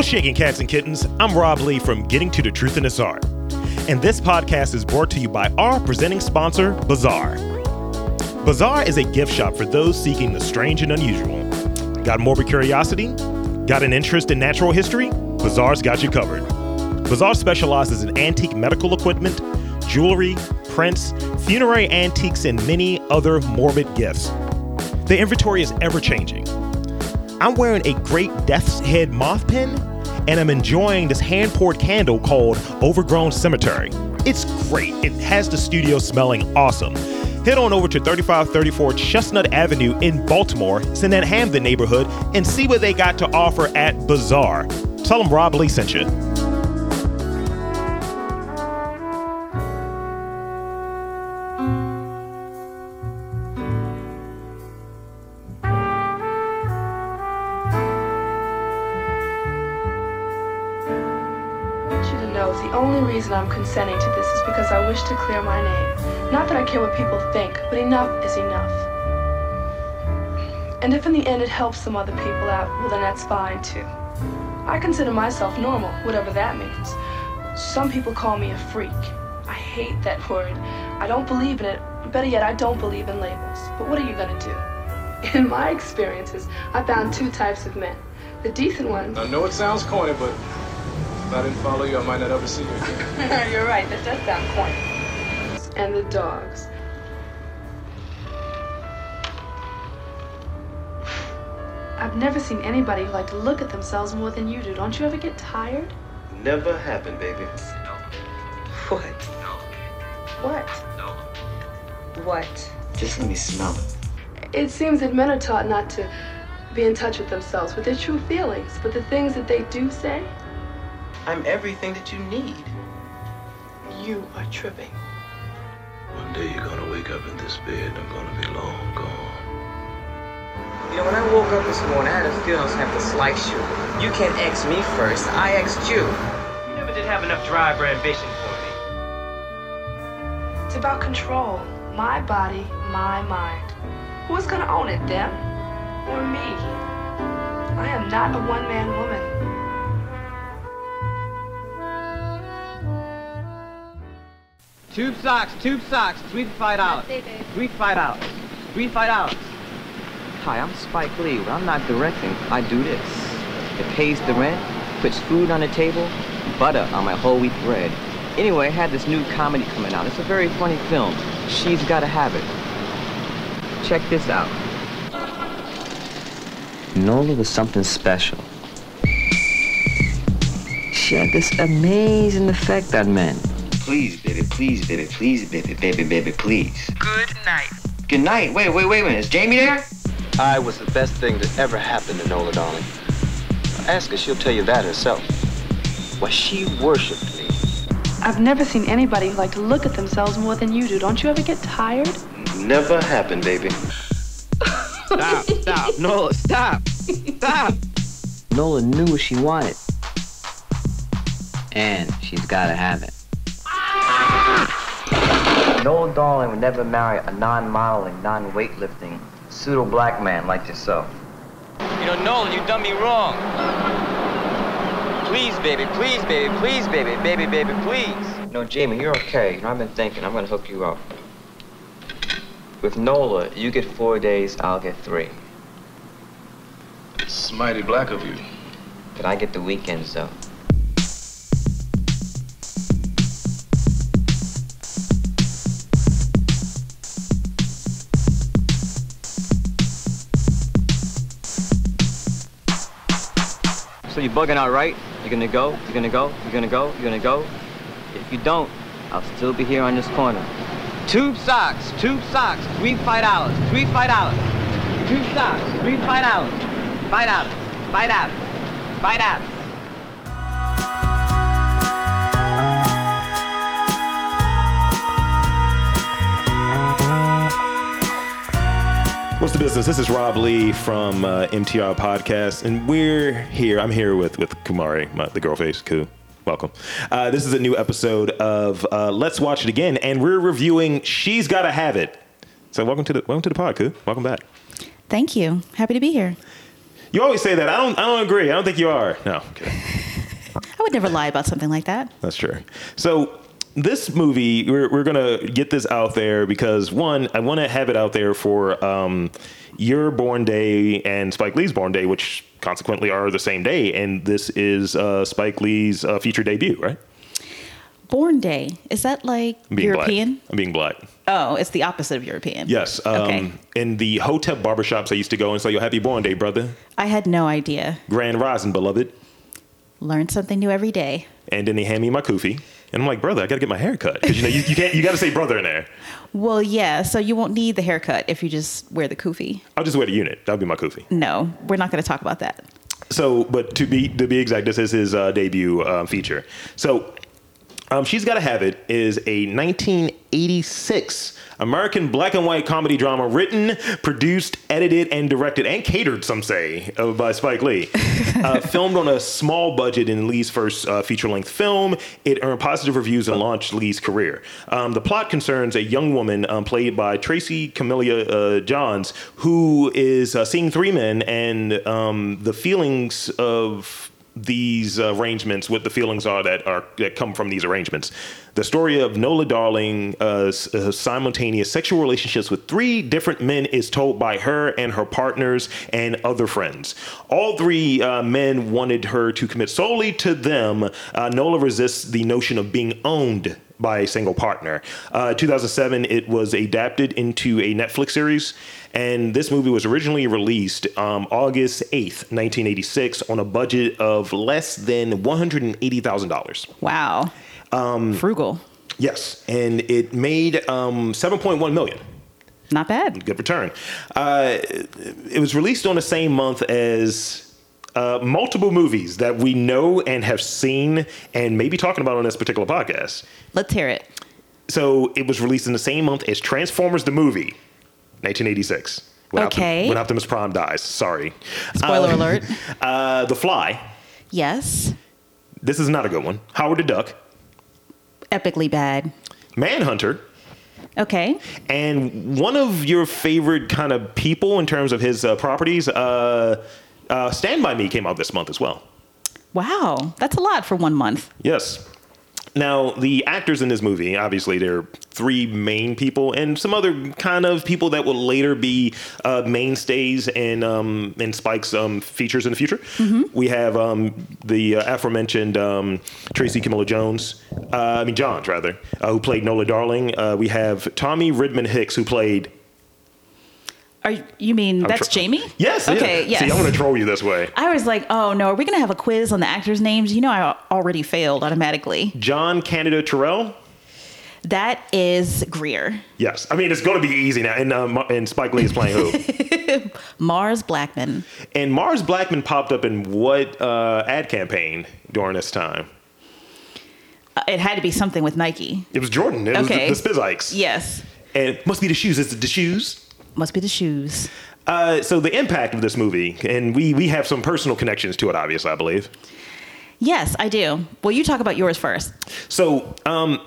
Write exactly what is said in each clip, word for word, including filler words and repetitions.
What's shaking, cats and kittens? I'm Rob Lee from Getting to the Truth in This Art, and this podcast is brought to you by our presenting sponsor, Bazaar. Bazaar is a gift shop for those seeking the strange and unusual. Got morbid curiosity? Got an interest in natural history? Bazaar's got you covered. Bazaar specializes in antique medical equipment, jewelry, prints, funerary antiques, and many other morbid gifts. The inventory is ever-changing. I'm wearing a great death's head moth pin, and I'm enjoying this hand-poured candle called Overgrown Cemetery. It's great. It has the studio smelling awesome. Head on over to thirty-five thirty-four Chestnut Avenue in Baltimore, Sinanham, the neighborhood, and see what they got to offer at Bazaar. Tell them Rob Lee sent you. I'm consenting to this is because I wish to clear my name. Not that I care what people think, but enough is enough. And if in the end it helps some other people out, well then that's fine too. I consider myself normal, whatever that means. Some people call me a freak. I hate that word. I don't believe in it. Better yet, I don't believe in labels. But what are you gonna do? In my experiences, I found two types of men. The decent ones... I know it sounds corny, but... if I didn't follow you, I might not ever see you again. You're right, that does sound corny. And the dogs. I've never seen anybody who like to look at themselves more than you do. Don't you ever get tired? Never happened, baby. No. What? No. What? No. What? Just let me smell it. It seems that men are taught not to be in touch with themselves, with their true feelings, but the things that they do say. I'm everything that you need. You are tripping. One day you're gonna wake up in this bed and I'm gonna be long gone. You know, when I woke up this morning, I had a feeling I was gonna have to slice you. You can't ask me first, I asked you. You never did have enough drive or ambition for me. It's about control. My body, my mind. Who's gonna own it, them or me? I am not a one-man woman. Tube socks, tube socks, three to five dollars. Three to five dollars. Three to five dollars. Hi, I'm Spike Lee. When I'm not directing, I do this. It pays the rent, puts food on the table, butter on my whole wheat bread. Anyway, I had this new comedy coming out. It's a very funny film. She's Gotta Have It. Check this out. Nola was something special. She had this amazing effect on men. Please, baby, please, baby, please, baby, baby, baby, please. Good night. Good night. Wait, wait, wait a minute. Is Jamie there? I was the best thing that ever happened to Nola Darling. Ask her, she'll tell you that herself. Well, she worshipped me. I've never seen anybody who like to look at themselves more than you do. Don't you ever get tired? Never happened, baby. Stop, stop, Nola, stop, stop. Nola knew what she wanted. And she's gotta have it. Nola Darling would never marry a non-modeling, non-weightlifting, pseudo-black man like yourself. You know, Nola, you've done me wrong. Please, baby, please, baby, please, baby, baby, baby, please. You know, Jamie, you're okay. You know, I've been thinking. I'm going to hook you up. With Nola, you get four days, I'll get three. It's mighty black of you. But I get the weekends, though. So you're bugging out, right? You're gonna go, you're gonna go, you're gonna go, you're gonna go. If you don't, I'll still be here on this corner. Tube socks, tube socks, three five dollars, three five dollars. Tube socks, three five dollars, five dollars, five dollars, five dollars. What's the business? This is Rob Lee from uh, M T R Podcast, and we're here. I'm here with with Kumari, my, the girl face. Koo, welcome. Uh, this is a new episode of uh, Let's Watch It Again, and we're reviewing She's Gotta Have It. So welcome to the welcome to the pod, Koo. Welcome back. Thank you. Happy to be here. You always say that. I don't I don't agree. I don't think you are. No, okay. I would never lie about something like that. That's true. So this movie, we're, we're going to get this out there because, one, I want to have it out there for um, your born day and Spike Lee's born day, which consequently are the same day. And this is uh, Spike Lee's uh, feature debut, right? Born day. Is that like European? Black. I'm being black. Oh, it's the opposite of European. Yes. Um, okay. In the hotel barbershops I used to go and say, "Yo, happy born day, brother." I had no idea. Grand rising, beloved. Learn something new every day. And then they hand me my kufi. And I'm like, brother, I got to get my hair cut. Because, you know, you, you can't, you got to say brother in there. Well, yeah. So you won't need the haircut if you just wear the kufi. I'll just wear the unit. That'll be my kufi. No, we're not going to talk about that. So, but to be to be exact, this is his uh, debut uh, feature. So... Um, She's Gotta Have It is a nineteen eighty-six American black and white comedy drama written, produced, edited, and directed, and catered, some say, uh, by Spike Lee. Uh, filmed on a small budget in Lee's first uh, feature-length film, it earned positive reviews and launched Lee's career. Um, the plot concerns a young woman um, played by Tracy Camilla uh, Johns, who is uh, seeing three men and um, the feelings of... these uh, arrangements, what the feelings are that are that come from these arrangements. The story of Nola Darling, uh, uh, simultaneous sexual relationships with three different men is told by her and her partners and other friends. All three uh, men wanted her to commit solely to them. Uh, Nola resists the notion of being owned by a single partner. Uh, two thousand seven, it was adapted into a Netflix series, and this movie was originally released um, August eighth, nineteen eighty-six, on a budget of less than one hundred eighty thousand dollars. Wow. Um, Frugal. Yes, and it made um, seven point one million dollars. Not bad. Good return. Uh, it was released on the same month as... Uh, multiple movies that we know and have seen and maybe talking about on this particular podcast. Let's hear it. So it was released in the same month as Transformers the movie, nineteen eighty-six. When okay. Optim- when Optimus Prime dies. Sorry. Spoiler um, alert. Uh, The Fly. Yes. This is not a good one. Howard the Duck. Epically bad. Manhunter. Okay. And one of your favorite kind of people in terms of his uh, properties, uh... Uh, Stand By Me came out this month as well. Wow. That's a lot for one month. Yes. Now, the actors in this movie, obviously, there are three main people and some other kind of people that will later be uh, mainstays in, um, in Spike's um, features in the future. Mm-hmm. We have um, the uh, aforementioned um, Tracy Camilla Jones, uh, I mean, Johns, rather, uh, who played Nola Darling. Uh, we have Tommy Redmond Hicks, who played... Are you mean I'm that's tro- Jamie? Yes. Okay. Yeah. Yes. See, I'm gonna troll you this way. I was like, oh no, are we gonna have a quiz on the actors' names? You know, I already failed automatically. John Canada Terrell. That is Greer. Yes, I mean it's gonna be easy now. And uh, and Spike Lee is playing who? Mars Blackmon. And Mars Blackmon popped up in what uh, ad campaign during this time? Uh, it had to be something with Nike. It was Jordan. It okay. was the, the Spizikes. Yes. And it must be the shoes. It's the shoes. Must be the shoes. Uh, so the impact of this movie, and we, we have some personal connections to it, obviously, I believe. Yes, I do. Well, you talk about yours first. So, um,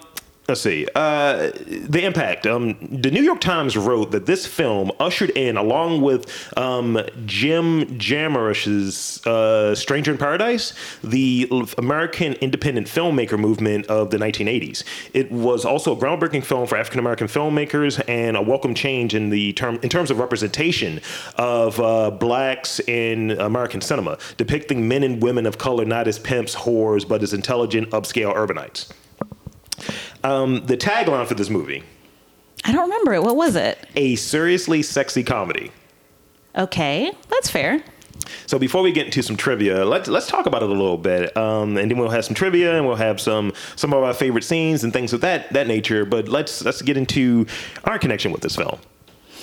let's see. Uh, the impact. Um, the New York Times wrote that this film ushered in, along with um, Jim Jarmusch's uh, Stranger in Paradise, the American independent filmmaker movement of the nineteen eighties. It was also a groundbreaking film for African-American filmmakers and a welcome change in the term in terms of representation of uh, blacks in American cinema, depicting men and women of color not as pimps, whores, but as intelligent, upscale urbanites. Um, the tagline for this movie. I don't remember it. What was it? A seriously sexy comedy. Okay, that's fair. So before we get into some trivia, let's let's talk about it a little bit, um, and then we'll have some trivia and we'll have some some of our favorite scenes and things of that that nature. But let's let's get into our connection with this film.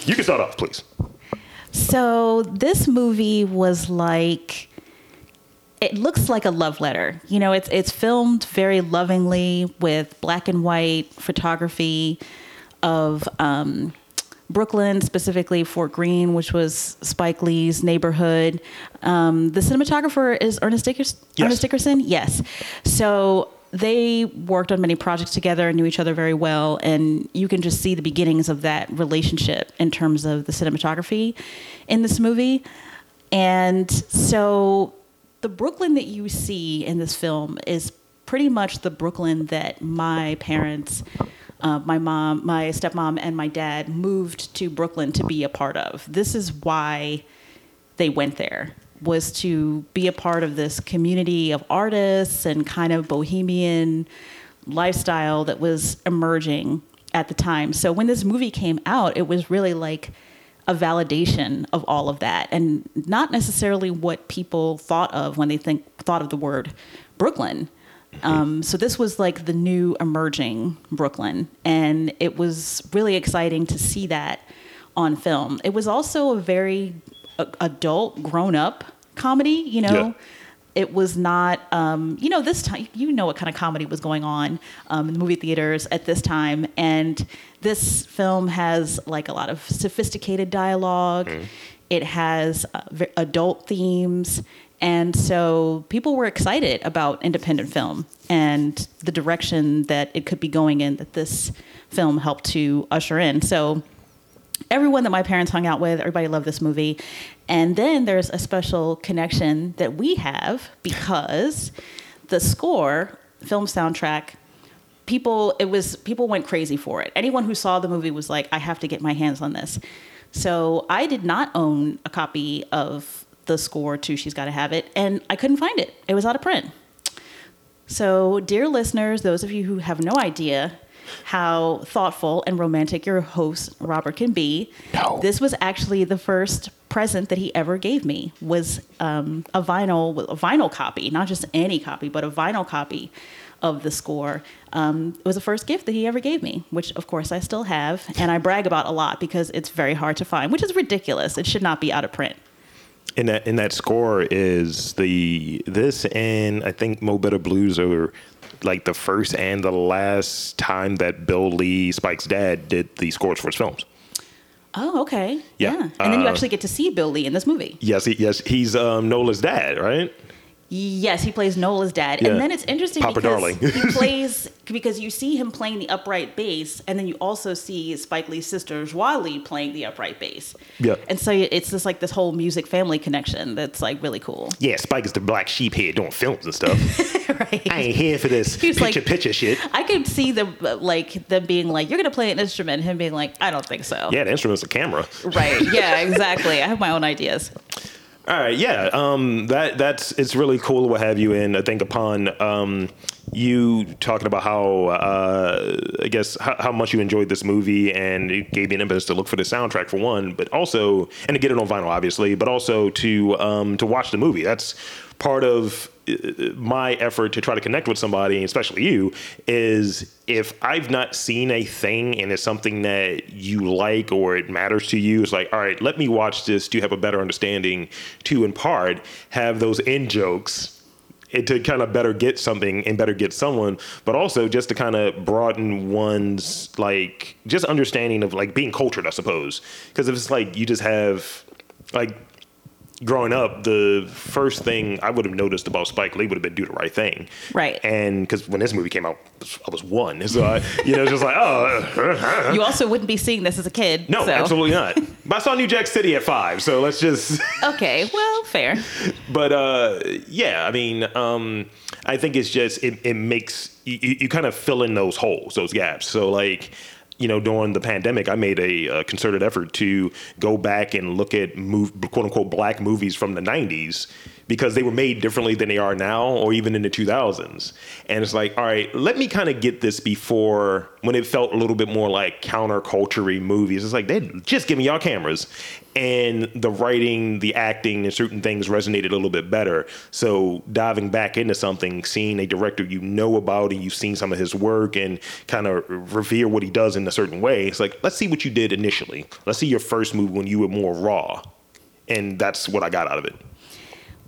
You can start off, please. So this movie was like. It looks like a love letter. You know, it's it's filmed very lovingly with black and white photography of um, Brooklyn, specifically Fort Greene, which was Spike Lee's neighborhood. Um, the cinematographer is Ernest Dickerson. Yes. Ernest Dickerson? Yes. So they worked on many projects together, knew each other very well, and you can just see the beginnings of that relationship in terms of the cinematography in this movie. And so the Brooklyn that you see in this film is pretty much the Brooklyn that my parents, uh, my mom, my stepmom, and my dad moved to Brooklyn to be a part of. This is why they went there, was to be a part of this community of artists and kind of bohemian lifestyle that was emerging at the time. So when this movie came out, it was really like a validation of all of that, and not necessarily what people thought of when they think thought of the word Brooklyn. Mm-hmm. Um, so this was like the new emerging Brooklyn, and it was really exciting to see that on film. It was also a very uh, adult, grown-up comedy, you know? Yeah. It was not, um, you know, this time, you know what kind of comedy was going on um, in the movie theaters at this time. And this film has like a lot of sophisticated dialogue. Mm. It has uh, v- adult themes. And so people were excited about independent film and the direction that it could be going in that this film helped to usher in. So everyone that my parents hung out with, everybody loved this movie. And then there's a special connection that we have because the score, film soundtrack, people it was people went crazy for it. Anyone who saw the movie was like, I have to get my hands on this. So I did not own a copy of the score to She's Gotta Have It, and I couldn't find it. It was out of print. So, dear listeners, those of you who have no idea how thoughtful and romantic your host Robert can be. No. This was actually the first present that he ever gave me was um, a vinyl, a vinyl copy, not just any copy, but a vinyl copy of the score. Um, it was the first gift that he ever gave me, which of course I still have, and I brag about a lot because it's very hard to find, which is ridiculous. It should not be out of print. And that, and that score is the this and I think Mo' Better Blues are like the first and the last time that Bill Lee, Spike's dad, did the scores for his films. Oh, okay. Yeah. yeah. And uh, then you actually get to see Bill Lee in this movie. Yes, he, yes. He's um, Nola's dad, right? Yes, he plays Nola's dad. Yeah. And then it's interesting Papa because he plays, because you see him playing the upright bass, and then you also see Spike Lee's sister, Joie Lee, playing the upright bass. Yeah. And so it's just like this whole music family connection that's like really cool. Yeah, Spike is the black sheep here doing films and stuff. Right. I ain't here for this picture-picture like, picture shit. I could see them, like, them being like, you're going to play an instrument, and him being like, I don't think so. Yeah, the instrument's a camera. Right, yeah, exactly. I have my own ideas. All right, yeah, um, that that's it's really cool, what have you, and I think upon um, you talking about how, uh, I guess, how, how much you enjoyed this movie, and it gave me an impetus to look for the soundtrack for one, but also, and to get it on vinyl, obviously, but also to um, to watch the movie. That's part of my effort to try to connect with somebody, especially you, is if I've not seen a thing and it's something that you like or it matters to you, it's like, all right, let me watch this to have a better understanding, to in part have those in jokes and to kind of better get something and better get someone, but also just to kind of broaden one's like just understanding of like being cultured, I suppose. Because if it's like you just have like growing up, the first thing I would have noticed about Spike Lee would have been Do the Right Thing. Right. And because when this movie came out, I was one. So, I, you know, just like, oh. You also wouldn't be seeing this as a kid. No, so. Absolutely not. But I saw New Jack City at five, so let's just. Okay, well, fair. But, uh, yeah, I mean, um, I think it's just, it, it makes, you, you kind of fill in those holes, those gaps. So, like, you know, during the pandemic, I made a, a concerted effort to go back and look at move, quote unquote black movies from the nineties because they were made differently than they are now or even in the two thousands. And it's like, all right, let me kind of get this before when it felt a little bit more like counterculture-y movies. It's like, they just give me y'all cameras. And the writing, the acting, and certain things resonated a little bit better. So diving back into something, seeing a director you know about and you've seen some of his work and kind of revere what he does in a certain way, it's like, let's see what you did initially. Let's see your first movie when you were more raw. And that's what I got out of it.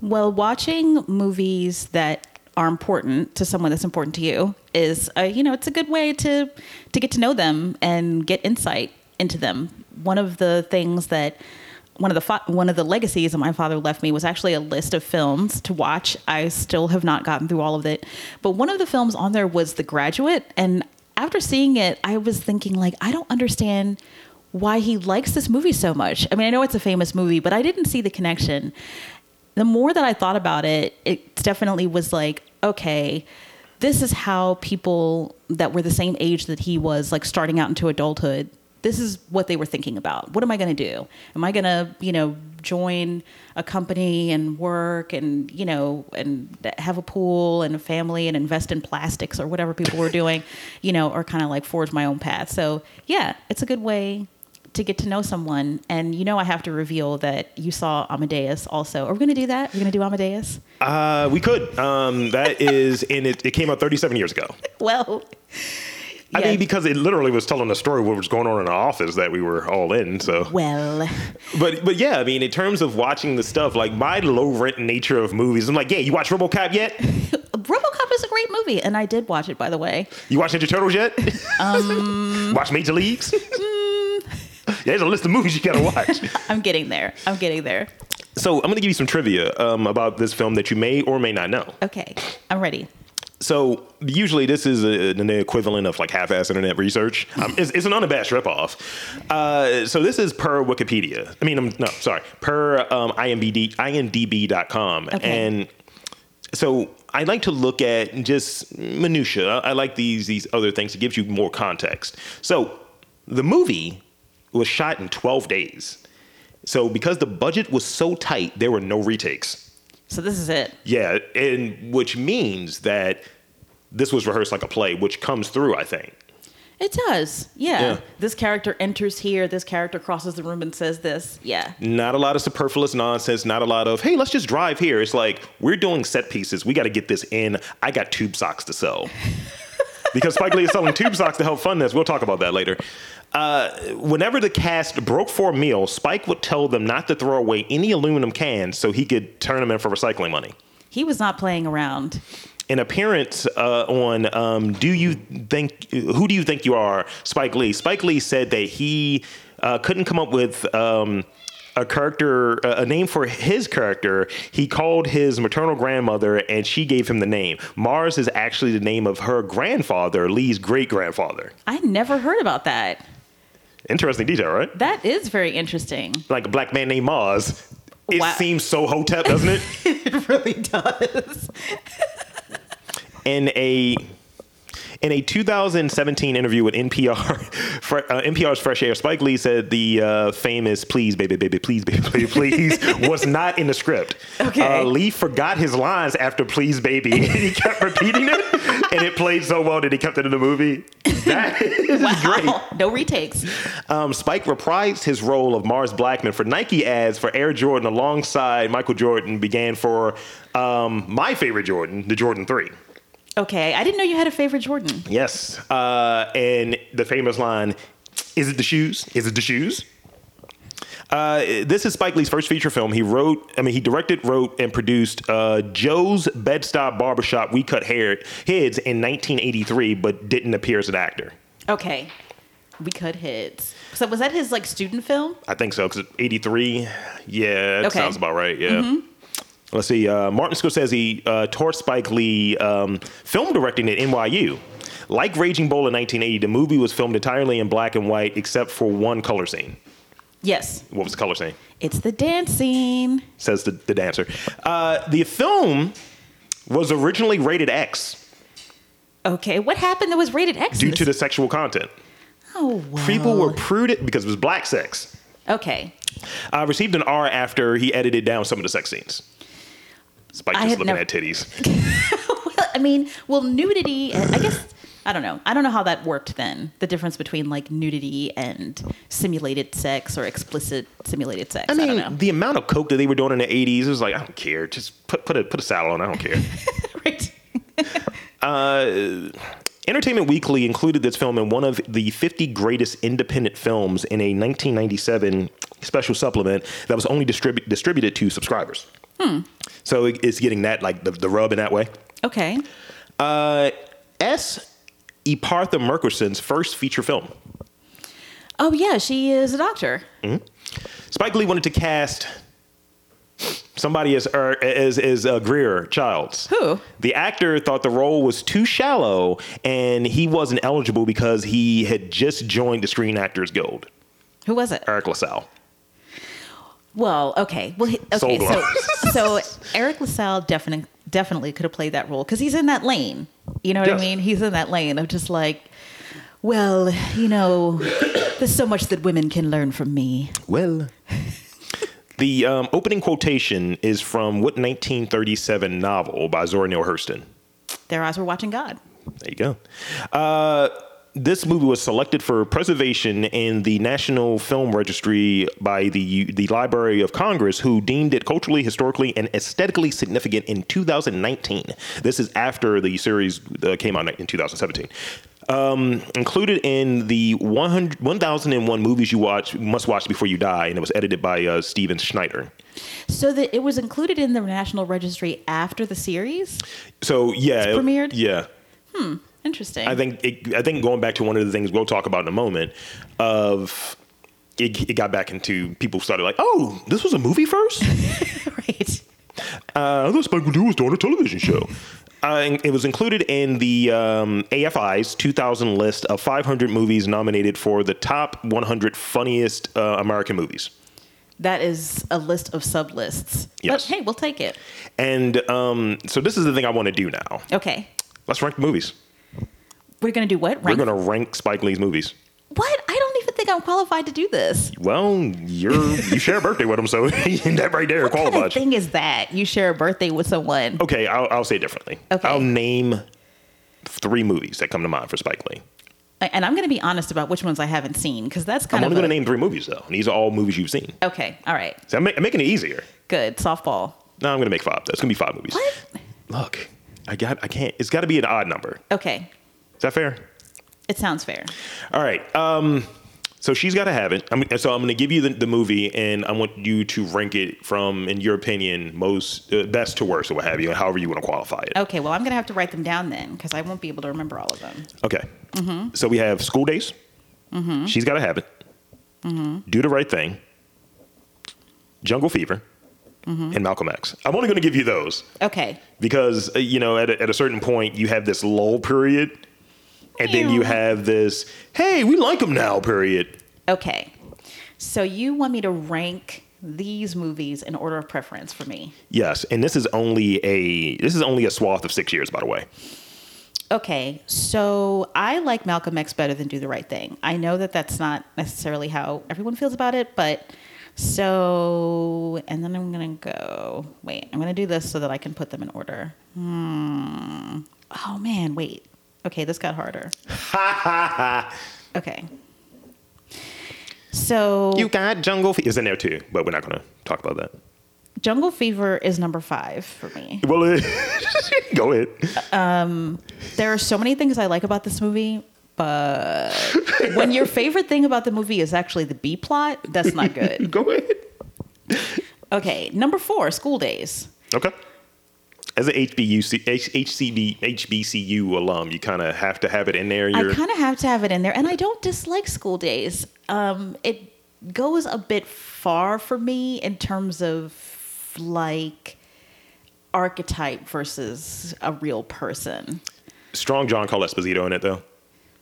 Well, watching movies that are important to someone that's important to you is, uh, you know, it's a good way to to get to know them and get insight into them. One of the things that one of the fa- one of the legacies that my father left me was actually a list of films to watch. I still have not gotten through all of it, but one of the films on there was The Graduate. And after seeing it, I was thinking like, I don't understand why he likes this movie so much. I mean, I know it's a famous movie, but I didn't see the connection. The more that I thought about it, it definitely was like, okay, this is how people that were the same age that he was, like starting out into adulthood, this is what they were thinking about. What am I going to do? Am I going to, you know, join a company and work and, you know, and have a pool and a family and invest in plastics or whatever people were doing, you know, or kind of like forge my own path. So yeah, it's a good way to get to know someone. And, you know, I have to reveal that you saw Amadeus also. Are we going to do that? We're going to do Amadeus? Uh, we could. Um, that is, and it, it came out thirty-seven years ago. Well, I yeah. mean, because it literally was telling a story of what was going on in our office that we were all in. So well, but but yeah, I mean, in terms of watching the stuff, like my low rent nature of movies, I'm like, yeah, you watch RoboCop yet? RoboCop is a great movie, and I did watch it, by the way. You watch Ninja Turtles yet? Um, watch Major Leagues? mm. Yeah, there's a list of movies you gotta watch. I'm getting there. I'm getting there. So I'm gonna give you some trivia um, about this film that you may or may not know. Okay, I'm ready. So usually this is a, an equivalent of like half-ass internet research. Um, it's, it's an unabashed ripoff. Uh, so this is per Wikipedia. I mean, I'm, no, sorry, per um, I M D B dot com. Okay. And so I like to look at just minutia. I, I like these these other things. It gives you more context. So the movie was shot in twelve days. So because the budget was so tight, there were no retakes. So this is it. Yeah, and which means that this was rehearsed like a play, which comes through, I think. It does, yeah. yeah. This character enters here. This character crosses the room and says this, yeah. Not a lot of superfluous nonsense. Not a lot of, hey, let's just drive here. It's like, we're doing set pieces. We got to get this in. I got tube socks to sell. Because Spike Lee is selling tube socks to help fund this. We'll talk about that later. Uh, whenever the cast broke for a meal, Spike would tell them not to throw away any aluminum cans so he could turn them in for recycling money. He was not playing around. An appearance uh, on um, "Do You Think Who Do You Think You Are?" Spike Lee. Spike Lee said that he uh, couldn't come up with um, a character, a name for his character. He called his maternal grandmother, and she gave him the name. Mars is actually the name of her grandfather, Lee's great grandfather. I never heard about that. Interesting detail, right? That is very interesting. Like a black man named Mars. It wow. seems so hotep, doesn't it? It really does. In a in a two thousand seventeen interview with N P R, for, uh, N P R's Fresh Air, Spike Lee said the uh, famous "Please, baby, baby, please, baby, baby, please" was not in the script. Okay. Uh, Lee forgot his lines after "Please, baby," and he kept repeating it, and it played so well that he kept it in the movie. That is wow. great. No retakes. Um, Spike reprised his role of Mars Blackmon for Nike ads for Air Jordan alongside Michael Jordan began for um, my favorite Jordan, the Jordan three. Okay. I didn't know you had a favorite Jordan. Yes. Uh, and the famous line, is it the shoes? Is it the shoes? Uh, this is Spike Lee's first feature film. He wrote, I mean, he directed, wrote, and produced uh, Joe's Bed-Stuy Barbershop We Cut Hair Heads in nineteen eighty-three, but didn't appear as an actor. Okay. We Cut Heads. So was that his, like, student film? I think so, because eighty-three, yeah, that okay. sounds about right, yeah. Mm-hmm. Let's see, uh, Martin Scorsese uh, taught Spike Lee um, film directing at N Y U. Like Raging Bull in nineteen eighty, the movie was filmed entirely in black and white except for one color scene. Yes. What was the color scene? It's the dance scene. Says the, the dancer. Uh, the film was originally rated X. Okay, what happened that was rated X? Due to the sexual content. Oh, wow. People were prudish because it was black sex. Okay. Uh, received an R after he edited down some of the sex scenes. Spike just looking never... at titties. Well, I mean, well, nudity, I guess, I don't know. I don't know how that worked then. The difference between like nudity and simulated sex or explicit simulated sex. I mean, I don't know. The amount of coke that they were doing in the eighties, it was like, I don't care. Just put put a, put a saddle on. I don't care. Right. uh, Entertainment Weekly included this film in one of the fifty greatest independent films in a nineteen ninety-seven special supplement that was only distribu- distributed to subscribers. Hmm. So it's getting that, like, the, the rub in that way. Okay. Uh, S. Epartha Merkerson's first feature film. Oh, yeah. She is a doctor. Mm-hmm. Spike Lee wanted to cast somebody as, er, as, as uh, Greer Childs. Who? The actor thought the role was too shallow, and he wasn't eligible because he had just joined the Screen Actors Guild. Who was it? Eric LaSalle. Well, okay. Well, he, okay. So, so Eric LaSalle definitely definitely could have played that role because he's in that lane. You know what yes. I mean? He's in that lane of just like, well, you know, there's so much that women can learn from me. Well, the um, opening quotation is from what nineteen thirty-seven novel by Zora Neale Hurston? Their Eyes Were Watching God. There you go. Uh, this movie was selected for preservation in the National Film Registry by the the Library of Congress, who deemed it culturally, historically, and aesthetically significant in two thousand nineteen. This is after the series uh, came out in two thousand seventeen. Um, included in the one thousand one movies you watch must watch before you die, and it was edited by uh, Steven Schneider. So that it was included in the National Registry after the series. So yeah, it's premiered. It, yeah. Hmm. Interesting. I think it, I think going back to one of the things we'll talk about in a moment, of it, it got back into people started like, oh, this was a movie first, right? Uh, I thought Spike Lee was doing a television show. Uh, it was included in the um, A F I's two thousand list of five hundred movies nominated for the top one hundred funniest uh, American movies. That is a list of sublists. Yes. But hey, we'll take it. And um, so this is the thing I want to do now. Okay. Let's rank the movies. We're going to do what? Rank? We're going to rank Spike Lee's movies. What? I don't even think I'm qualified to do this. Well, you're, you share a birthday with him, so that right there what qualifies. What kind of thing is that? You share a birthday with someone. Okay, I'll, I'll say it differently. Okay. I'll name three movies that come to mind for Spike Lee. And I'm going to be honest about which ones I haven't seen, because that's kind I'm of I'm only a... going to name three movies, though. And these are all movies you've seen. Okay, all right. So I'm, ma- I'm making it easier. Good, softball. No, I'm going to make five, though. It's going to be five movies. What? Look, I got, I can't. It's got to be an odd number. Okay. Is that fair? It sounds fair. All right. Um, so she's got to have it. I'm, so I'm going to give you the, the movie, and I want you to rank it from, in your opinion, most uh, best to worst, or what have you, however you want to qualify it. Okay. Well, I'm going to have to write them down then, because I won't be able to remember all of them. Okay. Mm-hmm. So we have School Daze. Mm-hmm. She's got to have it. Mm-hmm. Do the Right Thing. Jungle Fever. Mm-hmm. And Malcolm X. I'm only going to give you those. Okay. Because, you know, at a, at a certain point, you have this lull period. And then you have this, hey, we like them now, period. Okay. So you want me to rank these movies in order of preference for me? Yes. And this is only a this is only a swath of six years, by the way. Okay. So I like Malcolm X better than Do the Right Thing. I know that that's not necessarily how everyone feels about it, but so, and then I'm going to go, wait, I'm going to do this so that I can put them in order. Hmm. Oh, man, wait. Okay, this got harder. Okay. So... You got Jungle Fever. It's in there too, but we're not going to talk about that. Jungle Fever is number five for me. Well, it, go ahead. Um, there are so many things I like about this movie, but when your favorite thing about the movie is actually the B-plot, that's not good. Go ahead. Okay, number four, School Daze. Okay. As an H B C U alum, you kind of have to have it in there. You're... I kind of have to have it in there. And I don't dislike School Daze. Um, it goes a bit far for me in terms of like archetype versus a real person. Strong Giancarlo Esposito in it, though.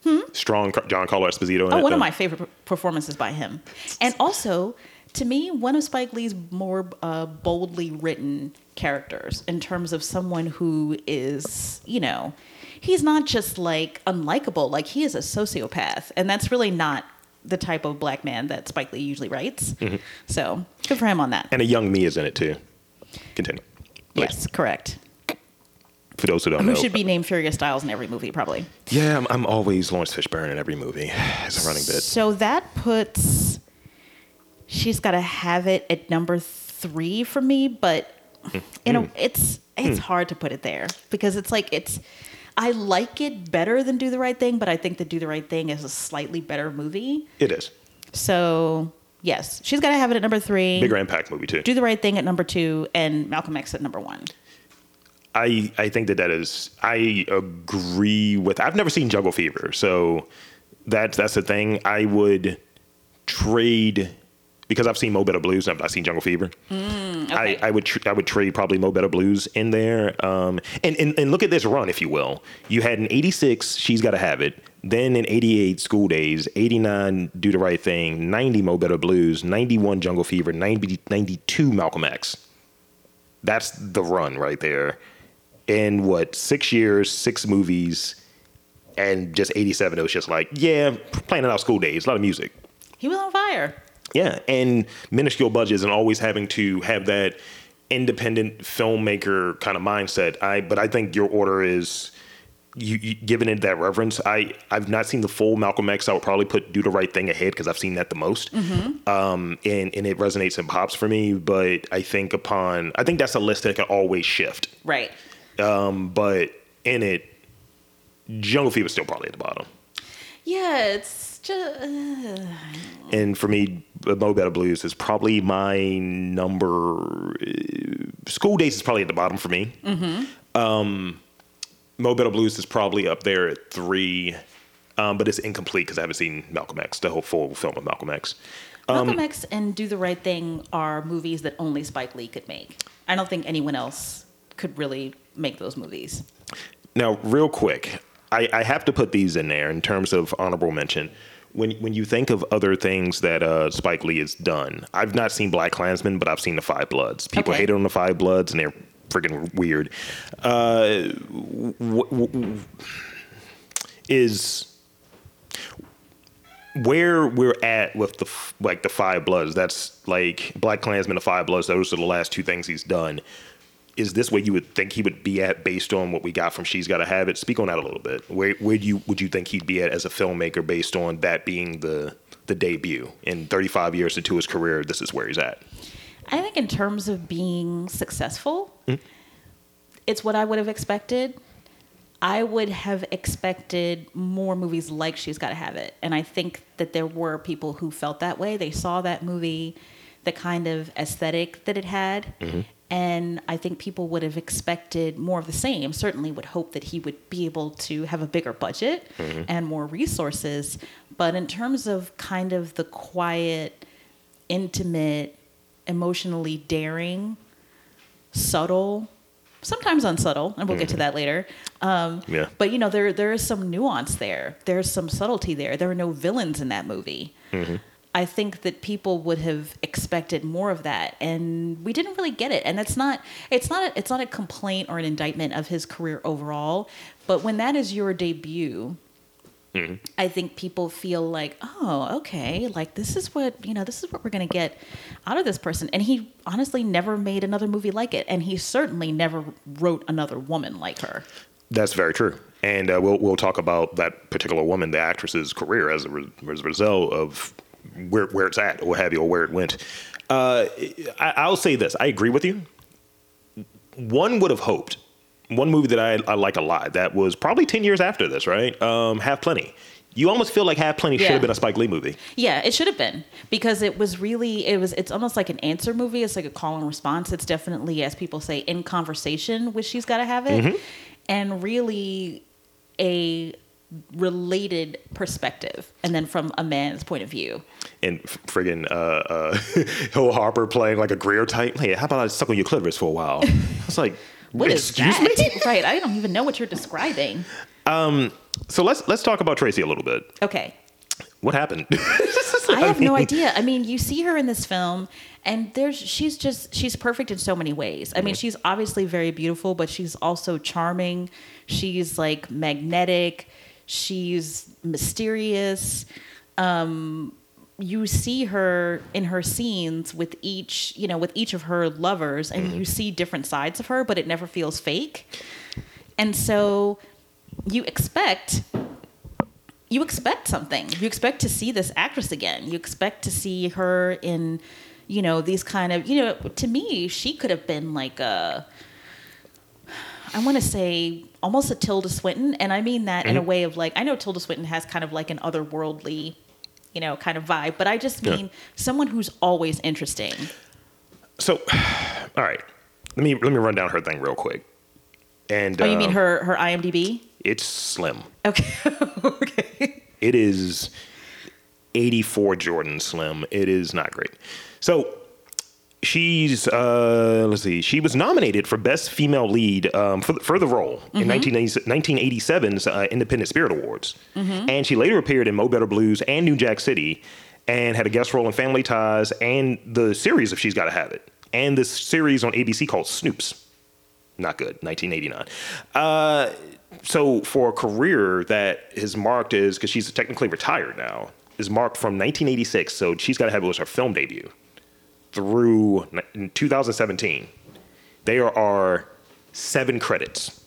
Hmm? Strong Giancarlo Esposito in oh, it, though. Oh, one of my favorite performances by him. And also... To me, one of Spike Lee's more uh, boldly written characters in terms of someone who is, you know, he's not just like unlikable, like he is a sociopath. And that's really not the type of black man that Spike Lee usually writes. Mm-hmm. So good for him on that. And a young me is in it too. Continue. Please. Yes, correct. For those who don't who know. Who should be named Furious Styles in every movie, probably. Yeah, I'm, I'm always Lawrence Fishburne in every movie. It's a running bit. So that puts... She's got to have it at number three for me, but mm. you know, it's it's mm. hard to put it there because it's like it's I like it better than Do the Right Thing, but I think that Do the Right Thing is a slightly better movie. It is. So yes, she's got to have it at number three. Bigger impact movie too. Do the Right Thing at number two, and Malcolm X at number one. I I think that that is I agree with. I've never seen Jungle Fever, so that's that's the thing. I would trade because I've seen Mo' Better Blues and I've, I've seen Jungle Fever. Mm, okay. I, I would tr- I would trade probably Mo' Better Blues in there. Um, and, and, and look at this run, if you will. You had in eighty-six, She's Gotta Have It. Then in eighty-eight, School Daze. eighty-nine, Do the Right Thing. ninety, Mo' Better Blues. ninety-one, Jungle Fever. ninety, ninety-two, Malcolm X. That's the run right there. In what, six years, six movies, and just eighty-seven, it was just like, yeah, playing out School Daze, a lot of music. He was on fire. Yeah, and minuscule budgets and always having to have that independent filmmaker kind of mindset. I But I think your order is, you, you giving it that reverence. I, I've not seen the full Malcolm X. I would probably put Do the Right Thing ahead because I've seen that the most. Mm-hmm. Um, and, and it resonates and pops for me. But I think upon, I think that's a list that can always shift. Right. Um, but in it, Jungle Fever's still probably at the bottom. Yeah, it's just... Uh... And for me, Mo' Better Blues is probably my number... School Daze is probably at the bottom for me. Mm-hmm. Um, Mo' Better Blues is probably up there at three, um, but it's incomplete because I haven't seen Malcolm X, the whole full film of Malcolm X. Um, Malcolm X and Do the Right Thing are movies that only Spike Lee could make. I don't think anyone else could really make those movies. Now, real quick, I, I have to put these in there in terms of honorable mention. When when you think of other things that uh, Spike Lee has done, I've not seen BlacKkKlansman, but I've seen Da Five Bloods. People okay. hate on Da Five Bloods, and they're freaking weird. Uh, w- w- w- is where we're at with the like the Five Bloods. That's like BlacKkKlansman, the Five Bloods. Those are the last two things he's done. Is this where you would think he would be at based on what we got from She's Gotta Have It? Speak on that a little bit. Where would you would you think he'd be at as a filmmaker based on that being the the debut? In thirty-five years into his career, this is where he's at. I think in terms of being successful, mm-hmm. it's what I would have expected. I would have expected more movies like She's Gotta Have It. And I think that there were people who felt that way. They saw that movie, the kind of aesthetic that it had. Mm-hmm. And I think people would have expected more of the same, certainly would hope that he would be able to have a bigger budget mm-hmm. and more resources. But in terms of kind of the quiet, intimate, emotionally daring, subtle, sometimes unsubtle, and we'll mm-hmm. get to that later. Um, yeah. But, you know, there there is some nuance there. There's some subtlety there. There are no villains in that movie. Mm-hmm. I think that people would have expected more of that, and we didn't really get it. And that's not it's not a, it's not a complaint or an indictment of his career overall, but when that is your debut, mm-hmm. I think people feel like, "Oh, okay, like this is what, you know, this is what we're going to get out of this person." And he honestly never made another movie like it, and he certainly never wrote another woman like her. That's very true. And uh, we'll we'll talk about that particular woman, the actress's career as a, re- as a result of Where where it's at, or have you, or where it went. Uh, I, I'll say this: I agree with you. One would have hoped. One movie that I, I like a lot that was probably ten years after this, right? Um, Have Plenty. You almost feel like Have Plenty yeah. should have been a Spike Lee movie. Yeah, it should have been, because it was really it was. It's almost like an answer movie. It's like a call and response. It's definitely, as people say, in conversation with She's Gotta Have It, mm-hmm. and really a related perspective, and then from a man's point of view. And friggin' uh, uh, Hill Harper playing like a Greer type. Hey, how about I suck on your clitoris for a while? I was like, what excuse is that? Me? Right, I don't even know what you're describing. Um, so let's let's talk about Tracy a little bit. Okay. What happened? I have I mean, no idea. I mean, you see her in this film, and there's she's just she's perfect in so many ways. I mean, she's obviously very beautiful, but she's also charming. She's like magnetic. She's mysterious. Um, you see her in her scenes with each, you know, with each of her lovers, and mm-hmm. you see different sides of her, but it never feels fake. And so you expect, you expect something. You expect to see this actress again. You expect to see her in, you know, these kind of, you know, to me, she could have been like a, I want to say almost a Tilda Swinton, and I mean that mm-hmm. in a way of like, I know Tilda Swinton has kind of like an otherworldly, you know, kind of vibe, but I just mean yeah. someone who's always interesting. So, all right, let me let me run down her thing real quick. And oh, you um, mean her her IMDb? It's slim. Okay. Okay. It is. eighty-four Jordan Slim. It is not great. So she's, uh, let's see, she was nominated for Best Female Lead um, for, for the role mm-hmm. in nineteen eighty-seven's uh, Independent Spirit Awards. Mm-hmm. And she later appeared in Mo' Better Blues and New Jack City and had a guest role in Family Ties and the series of She's Gotta Have It. And this series on A B C called Snoops. Not good, nineteen eighty-nine. Uh, so for a career that is marked as, because she's technically retired now, is marked from nineteen eighty-six, so She's Gotta Have It was her film debut, through two thousand seventeen. There are seven credits.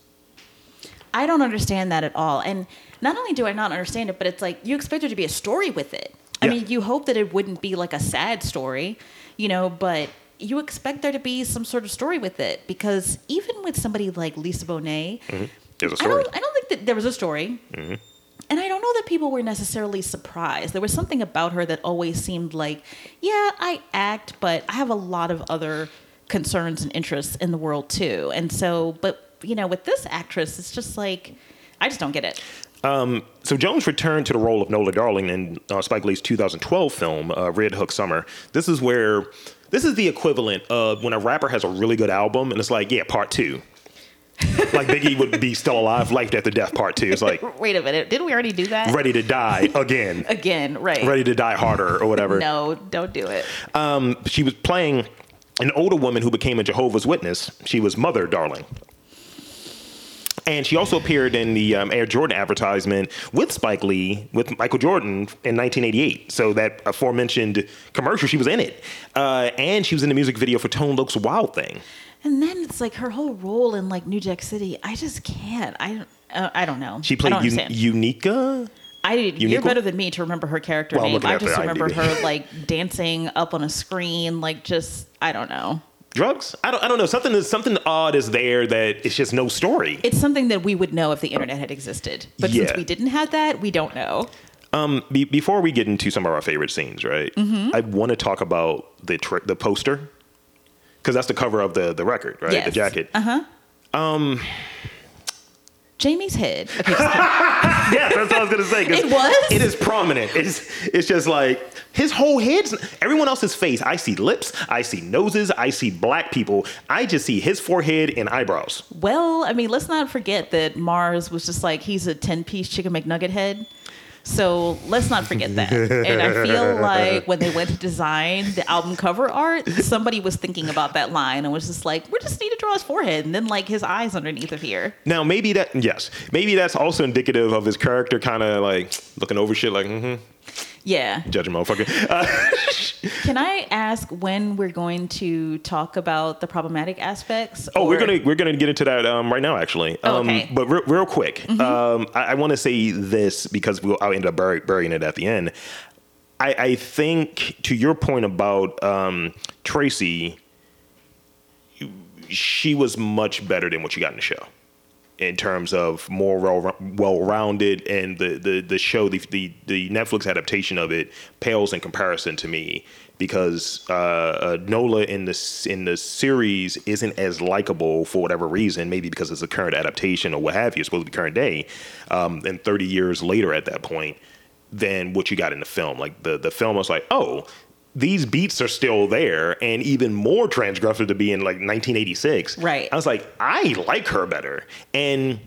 I don't understand that at all. And not only do I not understand it, but it's like you expect there to be a story with it. I yeah. mean, you hope that it wouldn't be like a sad story, you know, but you expect there to be some sort of story with it, because even with somebody like Lisa Bonet, mm-hmm. there's a story. I don't, I don't think that there was a story. Mm-hmm. And I don't know that people were necessarily surprised. There was something about her that always seemed like, yeah, I act, but I have a lot of other concerns and interests in the world too. And so, but, you know, with this actress, it's just like, I just don't get it. Um, so Jones returned to the role of Nola Darling in uh, Spike Lee's two thousand twelve film, uh, Red Hook Summer. This is where, this is the equivalent of when a rapper has a really good album and it's like, yeah, part two. Like Biggie would be Still Alive, Life After Death Part Two. It's like, wait a minute, didn't we already do that? Ready to Die again, again, right? Ready to Die Harder or whatever. No, don't do it. Um, she was playing an older woman who became a Jehovah's Witness. She was Mother Darling, and she also appeared in the um, Air Jordan advertisement with Spike Lee with Michael Jordan in nineteen eighty-eight. So that aforementioned commercial, she was in it, uh, and she was in the music video for Tone Loc's Wild Thing. And then it's like her whole role in like New Jack City. I just can't. I uh, I don't know. She played U- Unica. I Unico? You're better than me to remember her character well, name. I just remember I D B. Her like dancing up on a screen, like just I don't know. Drugs? I don't. I don't know. Something is something odd is there that it's just no story. It's something that we would know if the internet had existed, but yeah. since we didn't have that, we don't know. Um, be, before we get into some of our favorite scenes, right? Mm-hmm. I want to talk about the tri- the poster. Because that's the cover of the, the record, right? Yes. The jacket. Uh-huh. Um, Jamie's head. Okay, yeah, that's what I was going to say. It was? It is prominent. It's it's just like his whole head's... Everyone else's face. I see lips. I see noses. I see black people. I just see his forehead and eyebrows. Well, I mean, let's not forget that Mars was just like, he's a ten-piece Chicken McNugget head. So let's not forget that. And I feel like when they went to design the album cover art, somebody was thinking about that line and was just like, we just need to draw his forehead and then like his eyes underneath of here. Now, maybe that, yes, maybe that's also indicative of his character kind of like looking over shit like, mm-hmm. Yeah. Judge a motherfucker. Uh, Can I ask when we're going to talk about the problematic aspects? Oh, or? we're gonna we're gonna get into that um, right now, actually. Oh, okay. Um, but re- real quick, mm-hmm. um, I, I want to say this because we'll I'll end up bur- burying it at the end. I, I think to your point about um, Tracy, she was much better than what you got in the show. In terms of more well, well-rounded, and the, the, the show, the, the the Netflix adaptation of it pales in comparison to me because uh, uh, Nola in the in the series isn't as likable for whatever reason, maybe because it's a current adaptation or what have you. It's supposed to be current day, um, and thirty years later at that point, than what you got in the film. Like the the film was like, oh, these beats are still there and even more transgressive to be in like nineteen eighty-six. Right. I was like, I like her better. And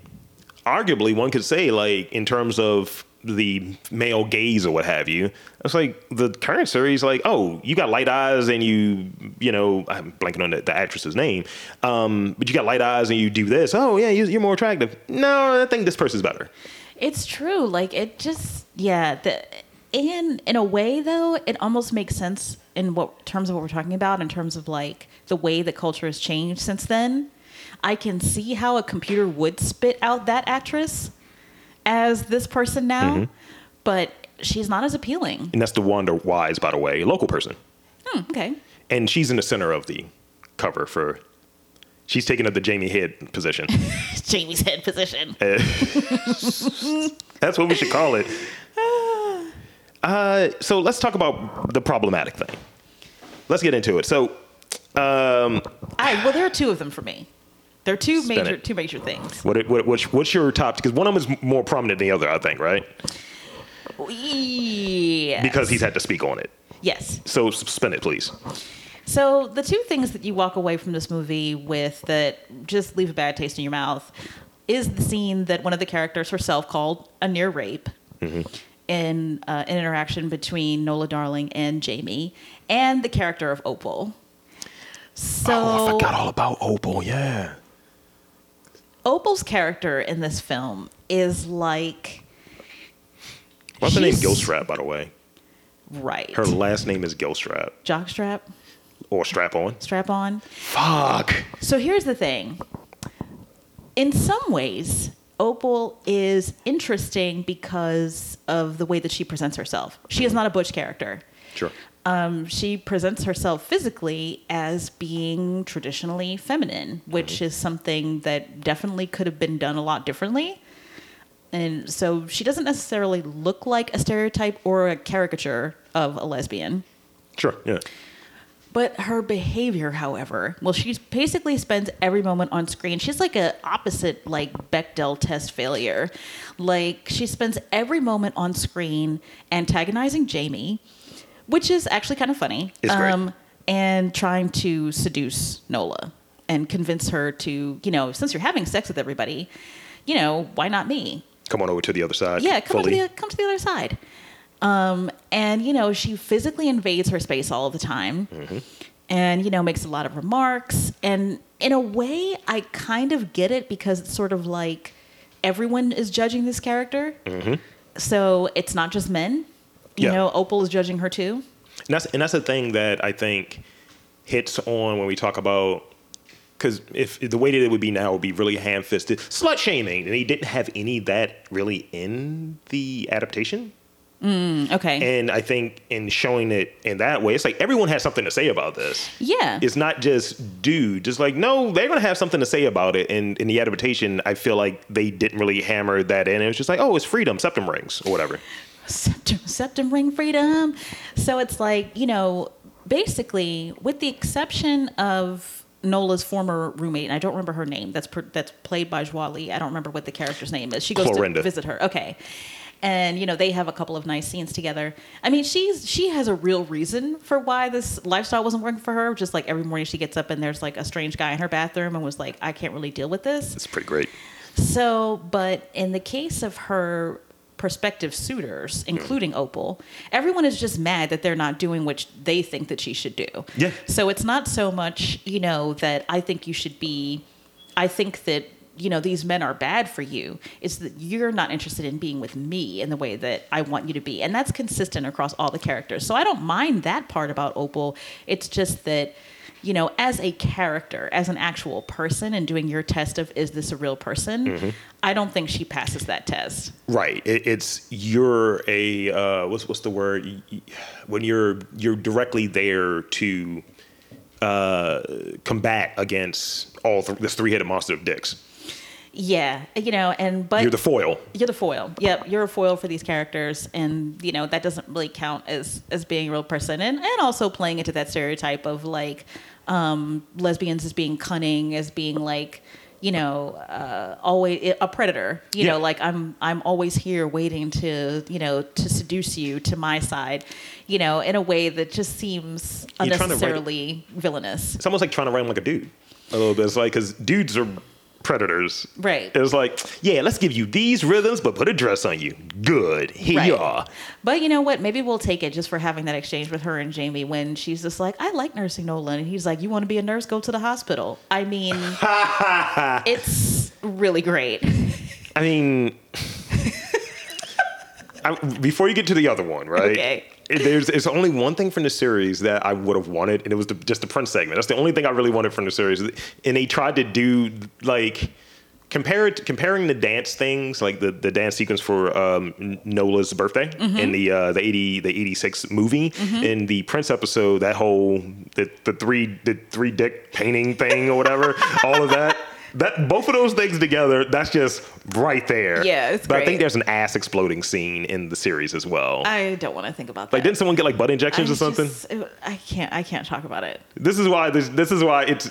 arguably one could say like in terms of the male gaze or what have you, it's like the current series, like, oh, you got light eyes and you, you know, I'm blanking on the, the actress's name. Um, but you got light eyes and you do this. Oh yeah. You're more attractive. No, I think this person's better. It's true. Like it just, yeah. The, And in a way, though, it almost makes sense in what terms of what we're talking about, in terms of like the way that culture has changed since then. I can see how a computer would spit out that actress as this person now, mm-hmm. but she's not as appealing. And that's the Wanda Wise, by the way, a local person. Hmm, okay. And she's in the center of the cover for... She's taking up the Jamie head position. Jamie's head position. Uh, that's what we should call it. Uh, so let's talk about the problematic thing. Let's get into it. So, um, I well, there are two of them for me. There are two major, it. two major things. What, what, what's, what's your top? Because one of them is more prominent than the other, I think, right? Yes. Because he's had to speak on it. Yes. So spin it, please. So the two things that you walk away from this movie with that just leave a bad taste in your mouth is the scene that one of the characters herself called a near rape mm-hmm. in uh, an interaction between Nola Darling and Jamie and the character of Opal. So, oh, I forgot all about Opal, yeah. Opal's character in this film is like... What's her name? Ghost Strap, by the way. Right. Her last name is Ghost Strap. Jockstrap. Or Strap On. Strap On. Fuck. So here's the thing. In some ways, Opal is interesting because of the way that she presents herself. She is not a butch character. Sure. Um, she presents herself physically as being traditionally feminine, which is something that definitely could have been done a lot differently. And so she doesn't necessarily look like a stereotype or a caricature of a lesbian. Sure, yeah. But her behavior, however, well, she basically spends every moment on screen. She's like a opposite, like, Bechdel test failure. Like, she spends every moment on screen antagonizing Jamie, which is actually kind of funny. It's um, great. And trying to seduce Nola and convince her to, you know, since you're having sex with everybody, you know, why not me? Come on over to the other side. Yeah, come, to the, come to the other side. Um, and, you know, she physically invades her space all the time mm-hmm. and, you know, makes a lot of remarks. And in a way, I kind of get it because it's sort of like everyone is judging this character. Mm-hmm. So it's not just men. You yeah. know, Opal is judging her too. And that's and that's the thing that I think hits on when we talk about, because if the way that it would be now would be really ham-fisted slut shaming, and they didn't have any of that really in the adaptation. Mm, okay. And I think in showing it in that way, it's like everyone has something to say about this. Yeah. It's not just dude. Just like, no, they're going to have something to say about it. And in the adaptation, I feel like they didn't really hammer that in. It was just like, oh, it's freedom, septum rings, or whatever. Septum, septum ring freedom. So it's like, you know, basically, with the exception of Nola's former roommate, and I don't remember her name. That's per, that's played by Joie Lee. I don't remember what the character's name is. She goes Clorinda. To visit her. Okay. And, you know, they have a couple of nice scenes together. I mean, she's she has a real reason for why this lifestyle wasn't working for her. Just like every morning she gets up and there's like a strange guy in her bathroom and was like, I can't really deal with this. It's pretty great. So, but in the case of her prospective suitors, including mm. Opal, everyone is just mad that they're not doing what they think that she should do. Yeah. So it's not so much, you know, that I think you should be, I think that, you know, these men are bad for you. It's that you're not interested in being with me in the way that I want you to be. And that's consistent across all the characters. So I don't mind that part about Opal. It's just that, you know, as a character, as an actual person and doing your test of, is this a real person? Mm-hmm. I don't think she passes that test. Right. It, it's, you're a, uh, what's what's the word? When you're, you're directly there to uh, combat against all th- this three-headed monster of dicks. Yeah. You know, and, but. You're the foil. You're the foil. Yep. You're a foil for these characters. And, you know, that doesn't really count as, as being a real person. And, and also playing into that stereotype of like um, lesbians as being cunning, as being like, you know, uh, always a predator, you yeah. know, like I'm, I'm always here waiting to, you know, to seduce you to my side, you know, in a way that just seems You're unnecessarily write, villainous. It's almost like trying to write like a dude a little bit. It's like, cause dudes are predators. Right. It was like, yeah, let's give you these rhythms, but put a dress on you. Good. Here right. you are. But you know what? Maybe we'll take it just for having that exchange with her and Jamie when she's just like, I like nursing, Nola. And he's like, you want to be a nurse? Go to the hospital. I mean, it's really great. I mean, I, before you get to the other one, right? Okay. There's, there's only one thing from the series that I would have wanted, and it was the, just the Prince segment. That's the only thing I really wanted from the series. And they tried to do, like, compare it, comparing the dance things, like the, the dance sequence for um, Nola's birthday mm-hmm. in the uh, the eighty the eighty-six movie, mm-hmm. in the Prince episode, that whole the, the three the three dick painting thing or whatever, all of that. That both of those things together, that's just right there. Yeah, it's but great. But I think there's an ass exploding scene in the series as well. I don't want to think about that. Like, didn't someone get like butt injections I or something? Just, I can't. I can't talk about it. This is why. This, this is why it's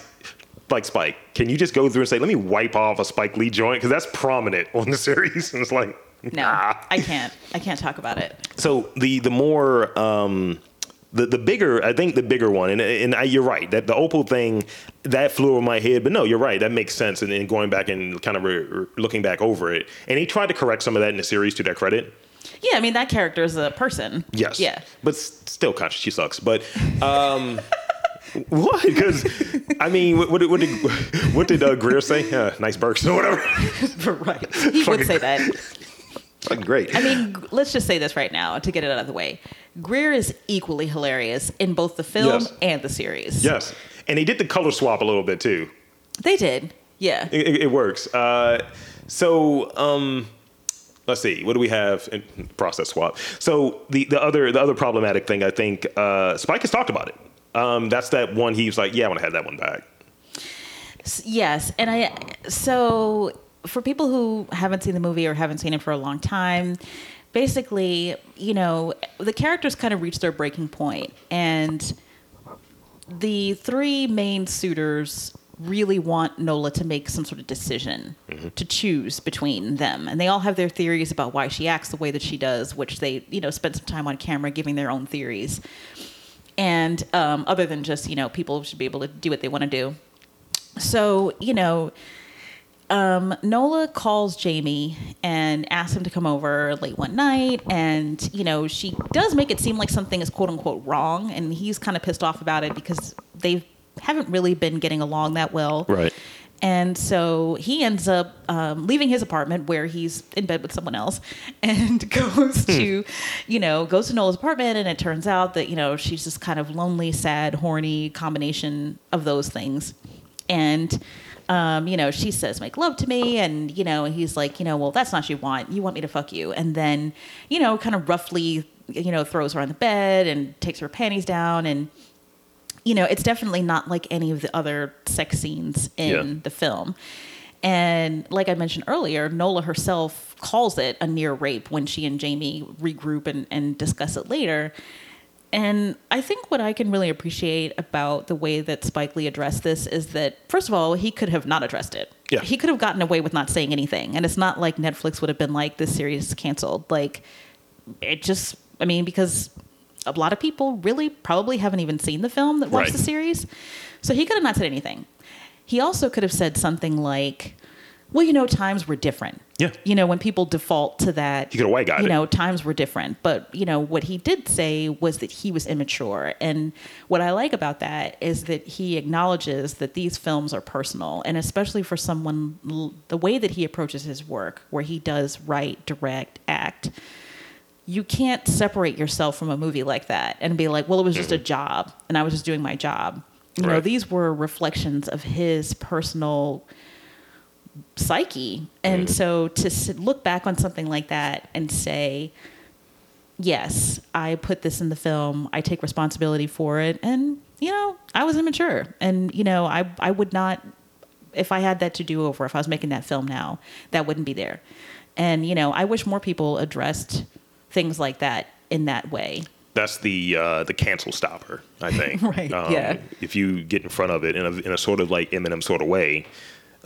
like Spike. Can you just go through and say, "Let me wipe off a Spike Lee joint," because that's prominent on the series, and it's like. No, nah. I can't. I can't talk about it. So the the more um, the the bigger, I think the bigger one, and and I, you're right that the Opal thing that flew over my head. But no, you're right. That makes sense. And then going back and kind of re- re- looking back over it, and they tried to correct some of that in the series to their credit. Yeah, I mean that character is a person. Yes. Yeah. But still, conscious. She sucks. But. Um, What? Because, I mean, what, what, what did what did uh, Greer say? Uh, nice burks or whatever. Right. He fucking would say that. Fucking great. I mean, let's just say this right now to get it out of the way. Greer is equally hilarious in both the film yes. and the series. Yes. And they did the color swap a little bit, too. They did. Yeah. It, it, it works. Uh, so, um... Let's see. What do we have? In process swap. So the, the other the other problematic thing, I think, uh, Spike has talked about it. Um, that's that one. He was like, "Yeah, I want to have that one back." Yes, and I. So for people who haven't seen the movie or haven't seen it for a long time, basically, you know, the characters kind of reach their breaking point, and the three main suitors really want Nola to make some sort of decision mm-hmm. to choose between them. And they all have their theories about why she acts the way that she does, which they, you know, spend some time on camera giving their own theories. And um, other than just, you know, people should be able to do what they want to do. So, you know, um, Nola calls Jamie and asks him to come over late one night. And, you know, she does make it seem like something is quote unquote wrong. And he's kind of pissed off about it because they've haven't really been getting along that well. Right. And so he ends up um, leaving his apartment where he's in bed with someone else and goes to, you know, goes to Nola's apartment. And it turns out that, you know, she's this kind of lonely, sad, horny combination of those things. And, um, you know, she says, make love to me. And, you know, he's like, you know, well, that's not what you want. You want me to fuck you. And then, you know, kind of roughly, you know, throws her on the bed and takes her panties down and, you know, it's definitely not like any of the other sex scenes in yeah. the film. And like I mentioned earlier, Nola herself calls it a near rape when she and Jamie regroup and, and discuss it later. And I think what I can really appreciate about the way that Spike Lee addressed this is that, first of all, he could have not addressed it. Yeah. He could have gotten away with not saying anything. And it's not like Netflix would have been like, this series is canceled. Like, it just, I mean, because... a lot of people really probably haven't even seen the film that watched right. the series. So he could have not said anything. He also could have said something like, well, you know, times were different. Yeah. You know, when people default to that, you, away, got you it. know, times were different. But, you know, what he did say was that he was immature. And what I like about that is that he acknowledges that these films are personal. And especially for someone, the way that he approaches his work, where he does write, direct, act, you can't separate yourself from a movie like that and be like, well, it was just a job and I was just doing my job. You right. know, these were reflections of his personal psyche. And mm. so to look back on something like that and say, yes, I put this in the film. I take responsibility for it. And, you know, I was immature. And, you know, I, I would not, if I had that to do over, if I was making that film now, that wouldn't be there. And, you know, I wish more people addressed things like that in that way. That's the uh, the cancel stopper, I think. Right, um, yeah. If you get in front of it in a, in a sort of like Eminem sort of way,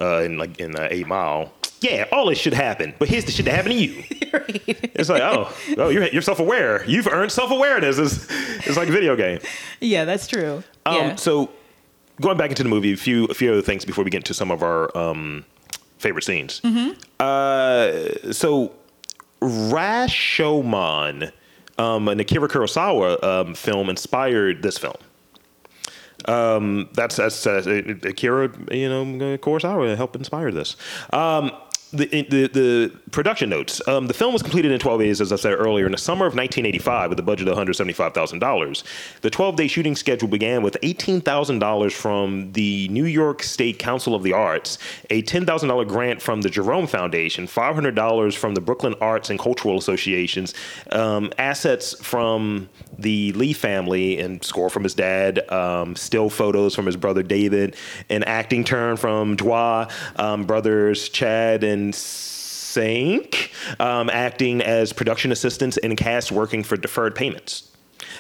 uh, in like in uh, Eight Mile, yeah, all this should happen, but here's the shit that happened to you. Right. It's like, oh, oh, you're, you're self-aware. You've earned self-awareness. It's, it's like a video game. Yeah, that's true. Um, yeah. So going back into the movie, a few, a few other things before we get into some of our um, favorite scenes. Mm-hmm. Uh, so... Rashomon, um, an Akira Kurosawa um, film, inspired this film. Um, that's, that's uh, Akira, you know, Kurosawa helped inspire this. Um, the, the the production notes. Um, the film was completed in twelve days, as I said earlier, in the summer of nineteen eighty-five with a budget of one hundred seventy-five thousand dollars. The twelve-day shooting schedule began with eighteen thousand dollars from the New York State Council of the Arts, a ten thousand dollars grant from the Jerome Foundation, five hundred dollars from the Brooklyn Arts and Cultural Associations, um, assets from the Lee family and score from his dad, um, still photos from his brother David, an acting turn from Dwa, um, brothers Chad and Sink, um, acting as production assistants and cast working for deferred payments.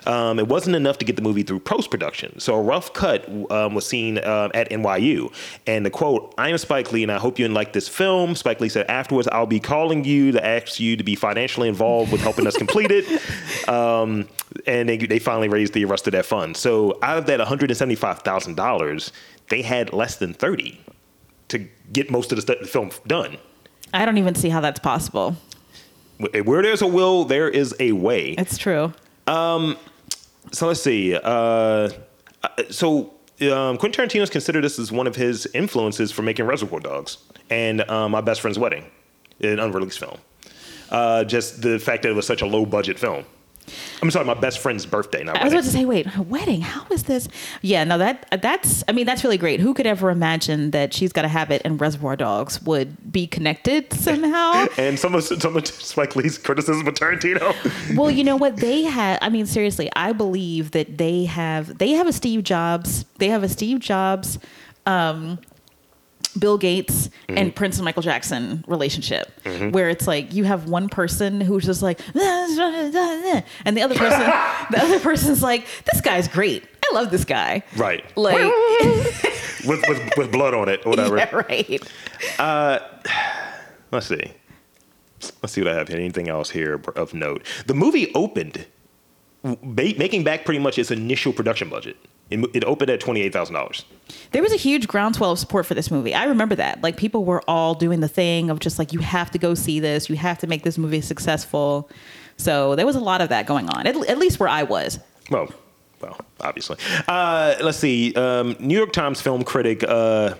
Um, it wasn't enough to get the movie through post-production, so a rough cut um, was seen uh, at N Y U. And the quote, "I am Spike Lee, and I hope you like this film." Spike Lee said afterwards, "I'll be calling you to ask you to be financially involved with helping us complete it." Um, and they, they finally raised the rest of that fund. So out of that one hundred seventy-five thousand dollars, they had less than thirty to get most of the, st- the film done. I don't even see how that's possible. Where there's a will, there is a way. It's true. Um, so let's see. Uh, so um, Quentin Tarantino's considered this as one of his influences for making Reservoir Dogs and um, My Best Friend's Wedding, an unreleased film. Uh, just the fact that it was such a low-budget film. I'm sorry, My Best Friend's Birthday, not I was wedding. About to say, wait, her wedding? How is this? Yeah, no, that that's, I mean, that's really great. Who could ever imagine that She's Gotta Have It and Reservoir Dogs would be connected somehow? And some of, some of Spike Lee's criticism of Tarantino. Well, you know what? They have, I mean, seriously, I believe that they have, they have a Steve Jobs, they have a Steve Jobs, um, Bill Gates mm-hmm. and Prince and Michael Jackson relationship mm-hmm. where it's like you have one person who's just like and the other person the other person's like, this guy's great, I love this guy, right? Like with, with with blood on it or whatever. Yeah, right. Uh, let's see let's see what I have here. Anything else here of note? The movie opened ba- making back pretty much its initial production budget. It opened at twenty-eight thousand dollars. There was a huge groundswell of support for this movie. I remember that. Like, people were all doing the thing of just like, you have to go see this. You have to make this movie successful. So there was a lot of that going on, at, at least where I was. Well, well, obviously. Uh, let's see. Um, New York Times film critic, uh,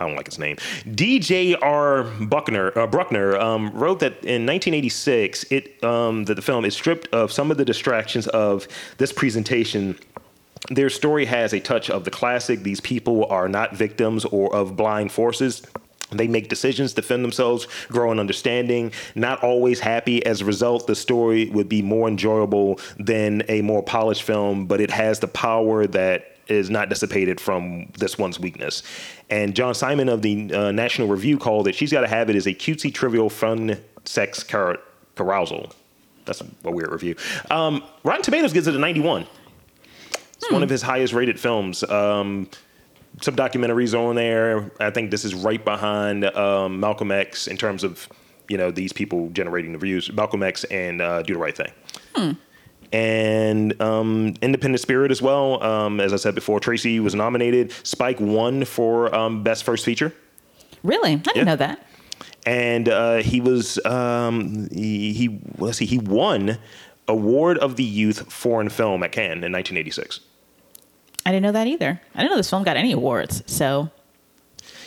I don't like his name, D J R Buckner, uh, Bruckner, um, wrote that in nineteen eighty-six, it um, that the film is stripped of some of the distractions of this presentation. Their story has a touch of the classic. These people are not victims or of blind forces. They make decisions, defend themselves, grow in understanding, not always happy. As a result, the story would be more enjoyable than a more polished film, but it has the power that is not dissipated from this one's weakness. And John Simon of the uh, National Review called it, She's Gotta Have It, is a cutesy, trivial, fun, sex car- carousal. That's a weird review. Um, Rotten Tomatoes gives it a ninety-one. It's one of his highest rated films. Um, some documentaries on there. I think this is right behind um, Malcolm X in terms of, you know, these people generating the views. Malcolm X and uh, Do the Right Thing. Hmm. And um, Independent Spirit as well. Um, as I said before, Tracy was nominated. Spike won for um, Best First Feature. Really? I didn't yeah. know that. And uh, he was, um, he, he, let's see, he won Award of the Youth Foreign Film at Cannes in nineteen eighty-six. I didn't know that either. I didn't know this film got any awards, so.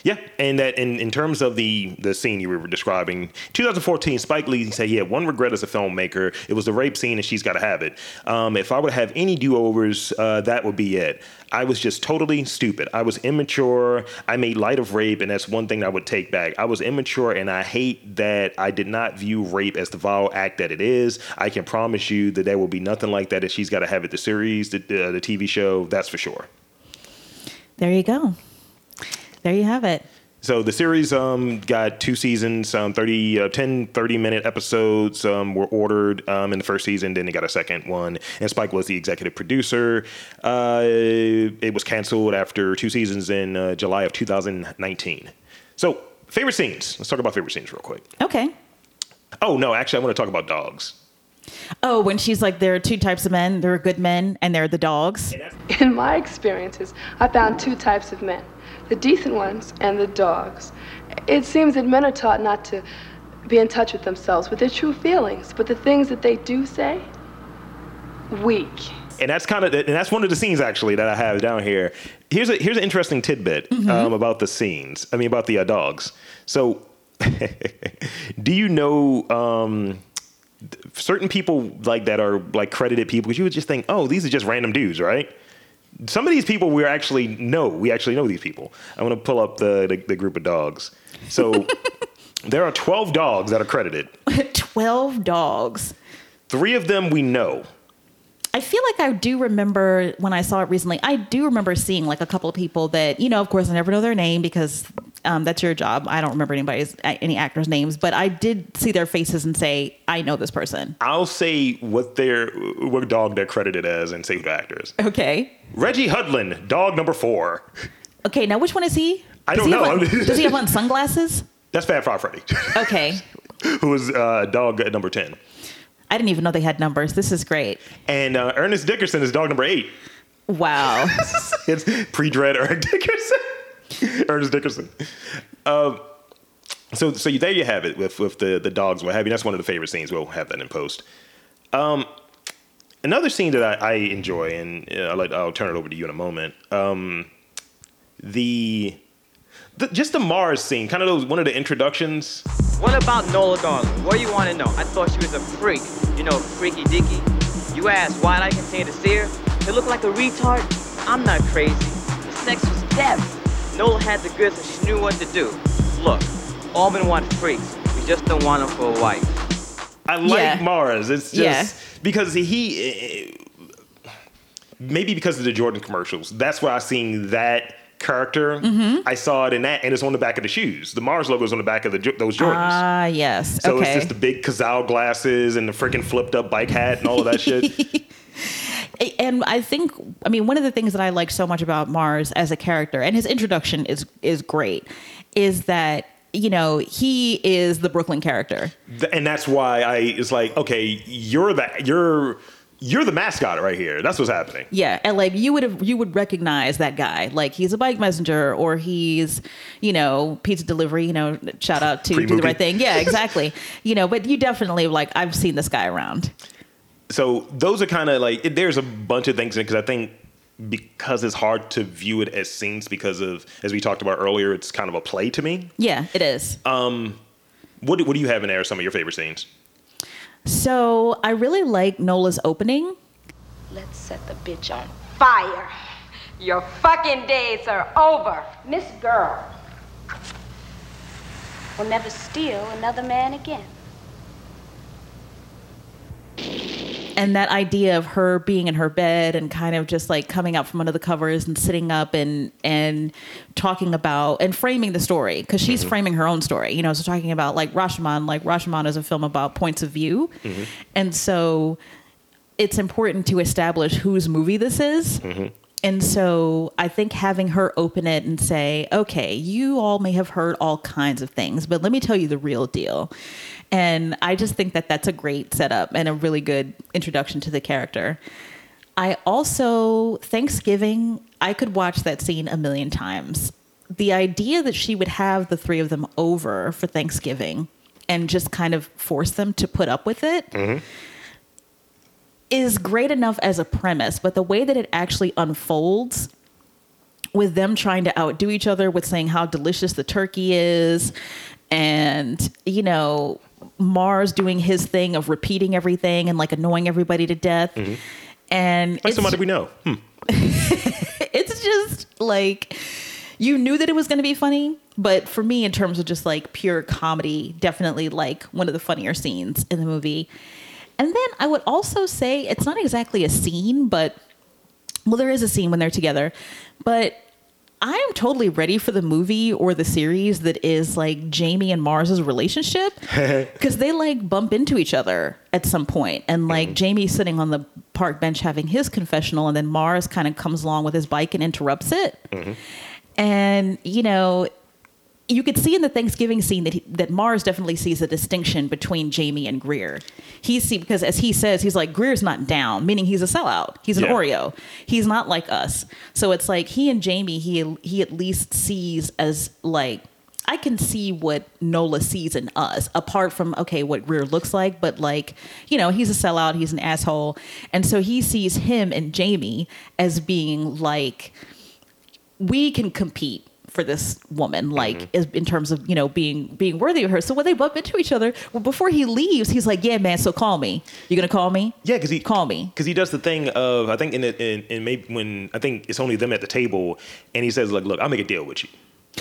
Yeah, and that in, in terms of the, the scene you were describing, twenty fourteen, Spike Lee said he had one regret as a filmmaker. It was the rape scene, and She's Gotta Have It. Um, if I would have any do-overs, uh, that would be it. I was just totally stupid. I was immature. I made light of rape, and that's one thing I would take back. I was immature, and I hate that I did not view rape as the vile act that it is. I can promise you that there will be nothing like that if She's Gotta Have It, the series, the, uh, the T V show, that's for sure. There you go. There you have it. So the series um, got two seasons, um, thirty, uh, ten thirty-minute episodes um, were ordered um, in the first season. Then they got a second one. And Spike was the executive producer. Uh, it was canceled after two seasons in uh, July of two thousand nineteen. So favorite scenes. Let's talk about favorite scenes real quick. Okay. Oh, no. Actually, I want to talk about dogs. Oh, when she's like, there are two types of men. There are good men and there are the dogs. In my experiences, I found two types of men. The decent ones and the dogs. It seems that men are taught not to be in touch with themselves, with their true feelings, but the things that they do say, weak. And that's kind of, and that's one of the scenes actually that I have down here. Here's a here's an interesting tidbit mm-hmm. um, about the scenes. I mean about the uh, dogs. So, do you know? Um, certain people like that are like credited people because you would just think, oh, these are just random dudes, right? Some of these people we actually know. We actually know these people. I'm going to pull up the, the, the group of dogs. So there are twelve dogs that are credited. twelve dogs. Three of them we know. I feel like I do remember when I saw it recently. I do remember seeing like a couple of people that, you know, of course, I never know their name because Um, that's your job. I don't remember anybody's any actors' names, but I did see their faces and say, I know this person. I'll say what their what dog they're credited as and say who the actor is. Okay. Reggie Hudlin, dog number four. Okay, now which one is he? I does don't he know. On, does he have on sunglasses? That's Fat Fry Freddy. Okay. Who was uh, dog number ten. I didn't even know they had numbers. This is great. And uh, Ernest Dickerson is dog number eight. Wow. It's pre-dread Ernest Dickerson. Ernest Dickerson. Um, so, so there you have it with with the the dogs. What have you? That's one of the favorite scenes. We'll have that in post. Um, another scene that I, I enjoy, and uh, I'll, let, I'll turn it over to you in a moment. Um, the, the just the Mars scene, kind of those one of the introductions. What about Nola Darling? What do you want to know? I thought she was a freak. You know, freaky dicky. You asked why I continue to see her. It looked like a retard. I'm not crazy. The sex was death. Nola had the goods and she knew what to do. Look, all men want freaks. We just don't want them for a wife. I like yeah. Mars. It's just yeah. because he, maybe because of the Jordan commercials. That's why I seen that character. Mm-hmm. I saw it in that, and it's on the back of the shoes. The Mars logo is on the back of the, those Jordans. Ah, uh, yes. So okay. It's just the big Kazal glasses and the freaking flipped up bike hat and all of that shit. And I think, I mean, one of the things that I like so much about Mars as a character, and his introduction is is great, is that, you know, he is the Brooklyn character. And that's why I, it's like, okay, you're the, you're, you're the mascot right here. That's what's happening. Yeah. And like, you would have, you would recognize that guy. Like, he's a bike messenger or he's, you know, pizza delivery, you know, shout out to Do the Right Thing. Yeah, exactly. You know, but you definitely like, I've seen this guy around. So those are kind of like, it, there's a bunch of things in it, because I think because it's hard to view it as scenes because of, as we talked about earlier, it's kind of a play to me. Yeah, it is. Um, what, what do you have in there, some of your favorite scenes? So I really like Nola's opening. Let's set the bitch on fire. Your fucking days are over. Miss Girl will never steal another man again. And that idea of her being in her bed and kind of just like coming out from under the covers and sitting up and and talking about and framing the story, because she's mm-hmm. framing her own story, you know, so talking about like Rashomon, like Rashomon is a film about points of view. Mm-hmm. And so it's important to establish whose movie this is. Mm-hmm. And so I think having her open it and say, okay, you all may have heard all kinds of things, but let me tell you the real deal. And I just think that that's a great setup and a really good introduction to the character. I also, Thanksgiving, I could watch that scene a million times. The idea that she would have the three of them over for Thanksgiving and just kind of force them to put up with it mm-hmm. is great enough as a premise, but the way that it actually unfolds with them trying to outdo each other with saying how delicious the turkey is and, you know, Mars doing his thing of repeating everything and like annoying everybody to death. Mm-hmm. And like it's somebody we know. Hmm. It's just like, you knew that it was going to be funny, but for me, in terms of just like pure comedy, definitely like one of the funnier scenes in the movie. And then I would also say it's not exactly a scene, but well, there is a scene when they're together, but I am totally ready for the movie or the series that is like Jamie and Mars's relationship, because they like bump into each other at some point. And like mm-hmm. Jamie's sitting on the park bench having his confessional, and then Mars kind of comes along with his bike and interrupts it. Mm-hmm. And, you know, you could see in the Thanksgiving scene that he, that Mars definitely sees a distinction between Jamie and Greer. He see because as he says, he's like, Greer's not down, meaning he's a sellout. He's an yeah. Oreo. He's not like us. So it's like he and Jamie, he he at least sees as like, I can see what Nola sees in us, apart from, okay, what Greer looks like, but like, you know, he's a sellout. He's an asshole. And so he sees him and Jamie as being like, we can compete for this woman, like mm-hmm. in terms of, you know, being being worthy of her. So when they bump into each other, well, before he leaves, he's like, yeah, man, so call me. You're going to call me? Yeah, because he call me because he does the thing of, I think in, in, in maybe when I think it's only them at the table, and he says, like, look, I'll make a deal with you.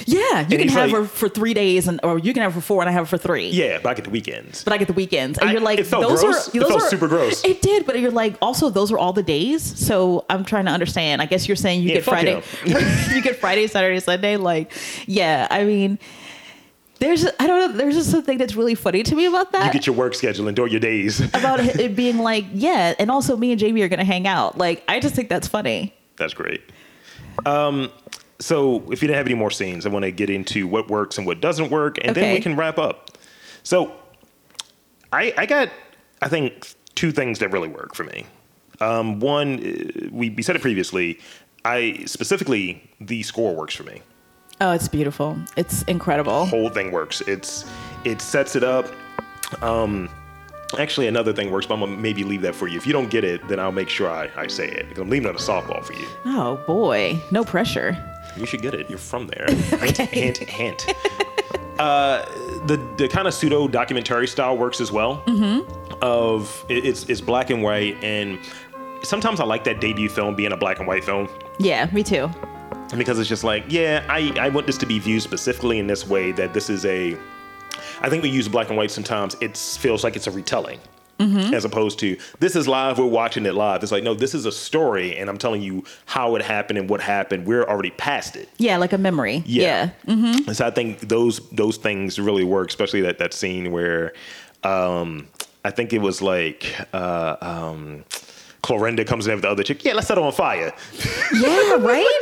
Yeah, you and can have like, her for three days, and or you can have her for four, and I have her for three. Yeah, but I get the weekends. But I get the weekends, and I, you're like, it felt those gross. Are those it felt are, super gross. It did, but you're like, also those are all the days. So I'm trying to understand. I guess you're saying you yeah, get Friday, you get Friday, Saturday, Sunday. Like, yeah, I mean, there's I don't know. There's just something that's really funny to me about that. You get your work schedule and do your days. About it being like, yeah, and also me and Jamie are gonna hang out. Like, I just think that's funny. That's great. Um. So if you didn't have any more scenes, I want to get into what works and what doesn't work, and okay. then we can wrap up. So I, I got, I think, two things that really work for me. Um, one, we, we said it previously, I specifically, the score works for me. Oh, it's beautiful. It's incredible. The whole thing works. It's It sets it up. Um, actually, another thing works, but I'm going to maybe leave that for you. If you don't get it, then I'll make sure I, I say it. I'm leaving out a softball for you. Oh, boy. No pressure. You should get it. You're from there. Hint, hint, hint. Uh, the the kind of pseudo documentary style works as well. Mm-hmm. Of it, it's it's black and white, and sometimes I like that debut film being a black and white film. Yeah, me too. Because it's just like, yeah, I, I want this to be viewed specifically in this way. That this is a, I think we use black and white sometimes. It feels like it's a retelling. Mm-hmm. As opposed to, this is live, we're watching it live. It's like, no, this is a story, and I'm telling you how it happened and what happened. We're already past it. Yeah, like a memory. Yeah. yeah. Mm-hmm. So I think those those things really work, especially that, that scene where um, I think it was like uh, um, Clorinda comes in with the other chick. Yeah, let's set it on fire. Yeah, right?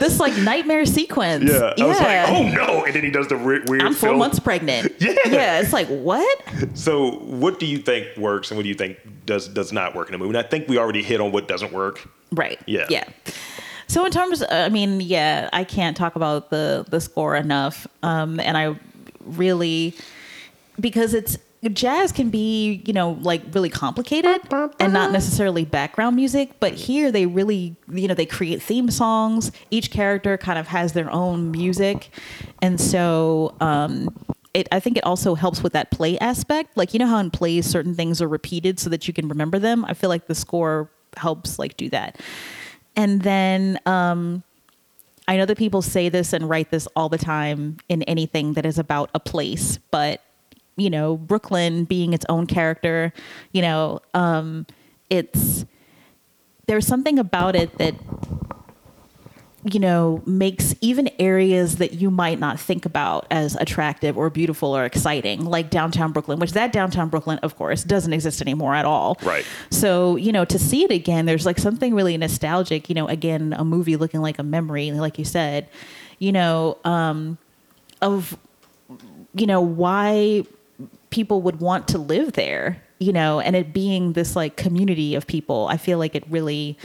This like nightmare sequence. Yeah. yeah. I was like, oh no. And then he does the weird film. I'm four film. months pregnant. yeah. Yeah. It's like, what? So what do you think works and what do you think does does not work in a movie? And I think we already hit on what doesn't work. Right. Yeah. Yeah. So in terms of, I mean, yeah, I can't talk about the, the score enough. Um, and I really, because it's, jazz can be, you know, like really complicated and not necessarily background music, but here they really, you know, they create theme songs. Each character kind of has their own music. And so um, it, I think it also helps with that play aspect. Like, you know how in plays certain things are repeated so that you can remember them? I feel like the score helps like do that. And then um, I know that people say this and write this all the time in anything that is about a place, but you know, Brooklyn being its own character, you know, um, it's, there's something about it that, you know, makes even areas that you might not think about as attractive or beautiful or exciting, like downtown Brooklyn, which that downtown Brooklyn, of course, doesn't exist anymore at all. Right. So, you know, to see it again, there's like something really nostalgic, you know, again, a movie looking like a memory, like you said, you know, um, of, you know, why people would want to live there, you know, and it being this like community of people, I feel like it really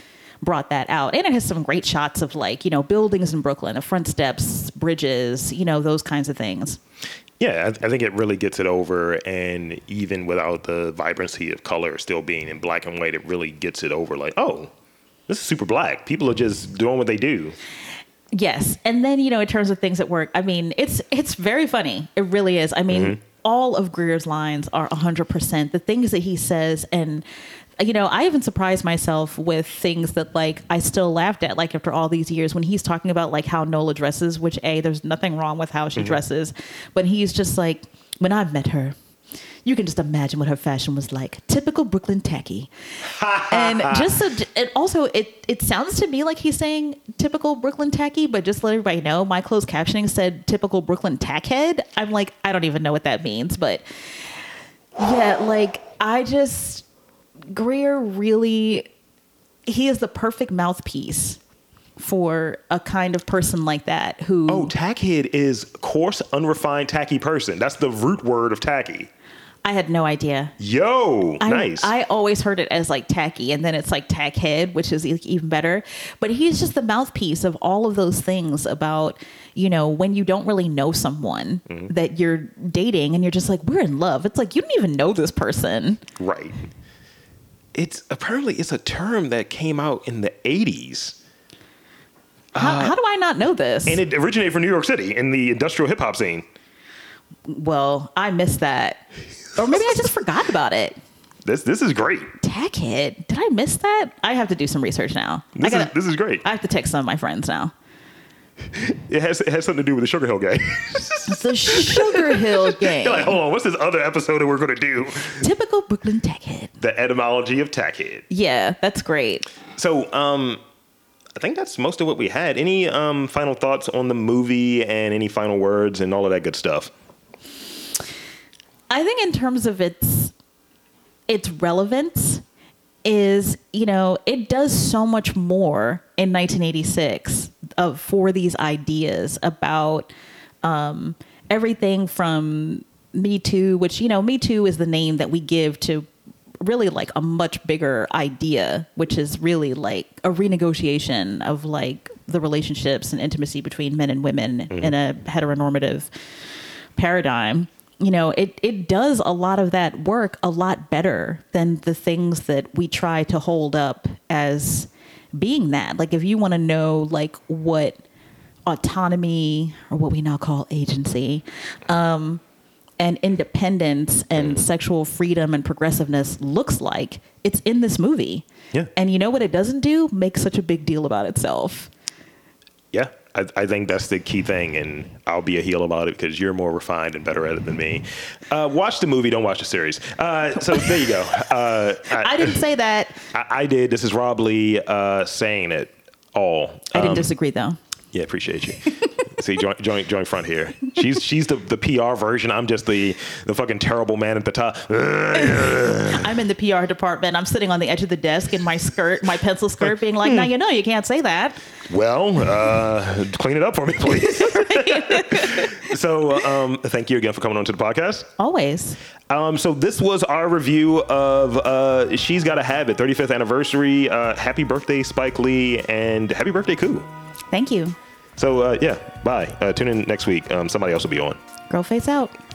brought that out. And it has some great shots of like, you know, buildings in Brooklyn, the front steps, bridges, you know, those kinds of things. Yeah, I, th- I think it really gets it over. And even without the vibrancy of color still being in black and white, it really gets it over like, oh, this is super black. People are just doing what they do. Yes. And then, you know, in terms of things that work, I mean, it's it's very funny. It really is. I mean, mm-hmm. all of Greer's lines are one hundred percent. The things that he says, and, you know, I even surprised myself with things that, like, I still laughed at, like, after all these years when he's talking about, like, how Nola dresses, which, A, there's nothing wrong with how she mm-hmm. dresses, but he's just like, when I met her, you can just imagine what her fashion was like. Typical Brooklyn tacky. And just so, it also, it, it sounds to me like he's saying typical Brooklyn tacky, but just let everybody know, my closed captioning said typical Brooklyn tackhead. I'm like, I don't even know what that means. But yeah, like I just, Greer really, he is the perfect mouthpiece for a kind of person like that who. Oh, tackhead is coarse, unrefined, tacky person. That's the root word of tacky. I had no idea. Yo, I, nice. I always heard it as like tacky, and then it's like tackhead, which is even better. But he's just the mouthpiece of all of those things about, you know, when you don't really know someone mm-hmm. that you're dating and you're just like, we're in love. It's like, you don't even know this person. Right. It's apparently it's a term that came out in the eighties. How, uh, how do I not know this? And it originated from New York City in the industrial hip hop scene. Well, I missed that. Or maybe I just forgot about it. This this is great. Tackhead. Did I miss that? I have to do some research now. This, I gotta, is, this is great. I have to text some of my friends now. It has it has something to do with the Sugar Hill Gang. The Sugar Hill Gang. You're like, hold on, what's this other episode that we're going to do? Typical Brooklyn Tech Head. The etymology of Tech Head. Yeah, that's great. So, um, I think that's most of what we had. Any um, final thoughts on the movie and any final words and all of that good stuff? I think in terms of its its relevance is, you know, it does so much more in nineteen eighty-six of for these ideas about um, everything from Me Too, which, you know, Me Too is the name that we give to really like a much bigger idea, which is really like a renegotiation of like the relationships and intimacy between men and women mm-hmm. in a heteronormative paradigm. You know, it, it does a lot of that work a lot better than the things that we try to hold up as being that. Like, if you want to know, like, what autonomy, or what we now call agency, um, and independence and sexual freedom and progressiveness looks like, it's in this movie. Yeah. And you know what it doesn't do? Make such a big deal about itself. Yeah. I, I think that's the key thing, and I'll be a heel about it because you're more refined and better at it than me. Uh, watch the movie, don't watch the series. Uh, so there you go. Uh, I, I didn't say that. I, I did. This is Rob Lee uh, saying it all. Um, I didn't disagree, though. Yeah, appreciate you. See, join, join, join front here. She's she's the, the P R version. I'm just the, the fucking terrible man at the top. I'm in the P R department. I'm sitting on the edge of the desk in my skirt, my pencil skirt, being like, now you know you can't say that. Well, uh, clean it up for me, please. So um, thank you again for coming on to the podcast. Always. Um, so this was our review of uh, She's Gotta Have It, thirty-fifth anniversary. Uh, happy birthday, Spike Lee, and happy birthday, Koo. Thank you. So, uh, yeah, bye. Uh, tune in next week. Um, somebody else will be on. Girl Face Out.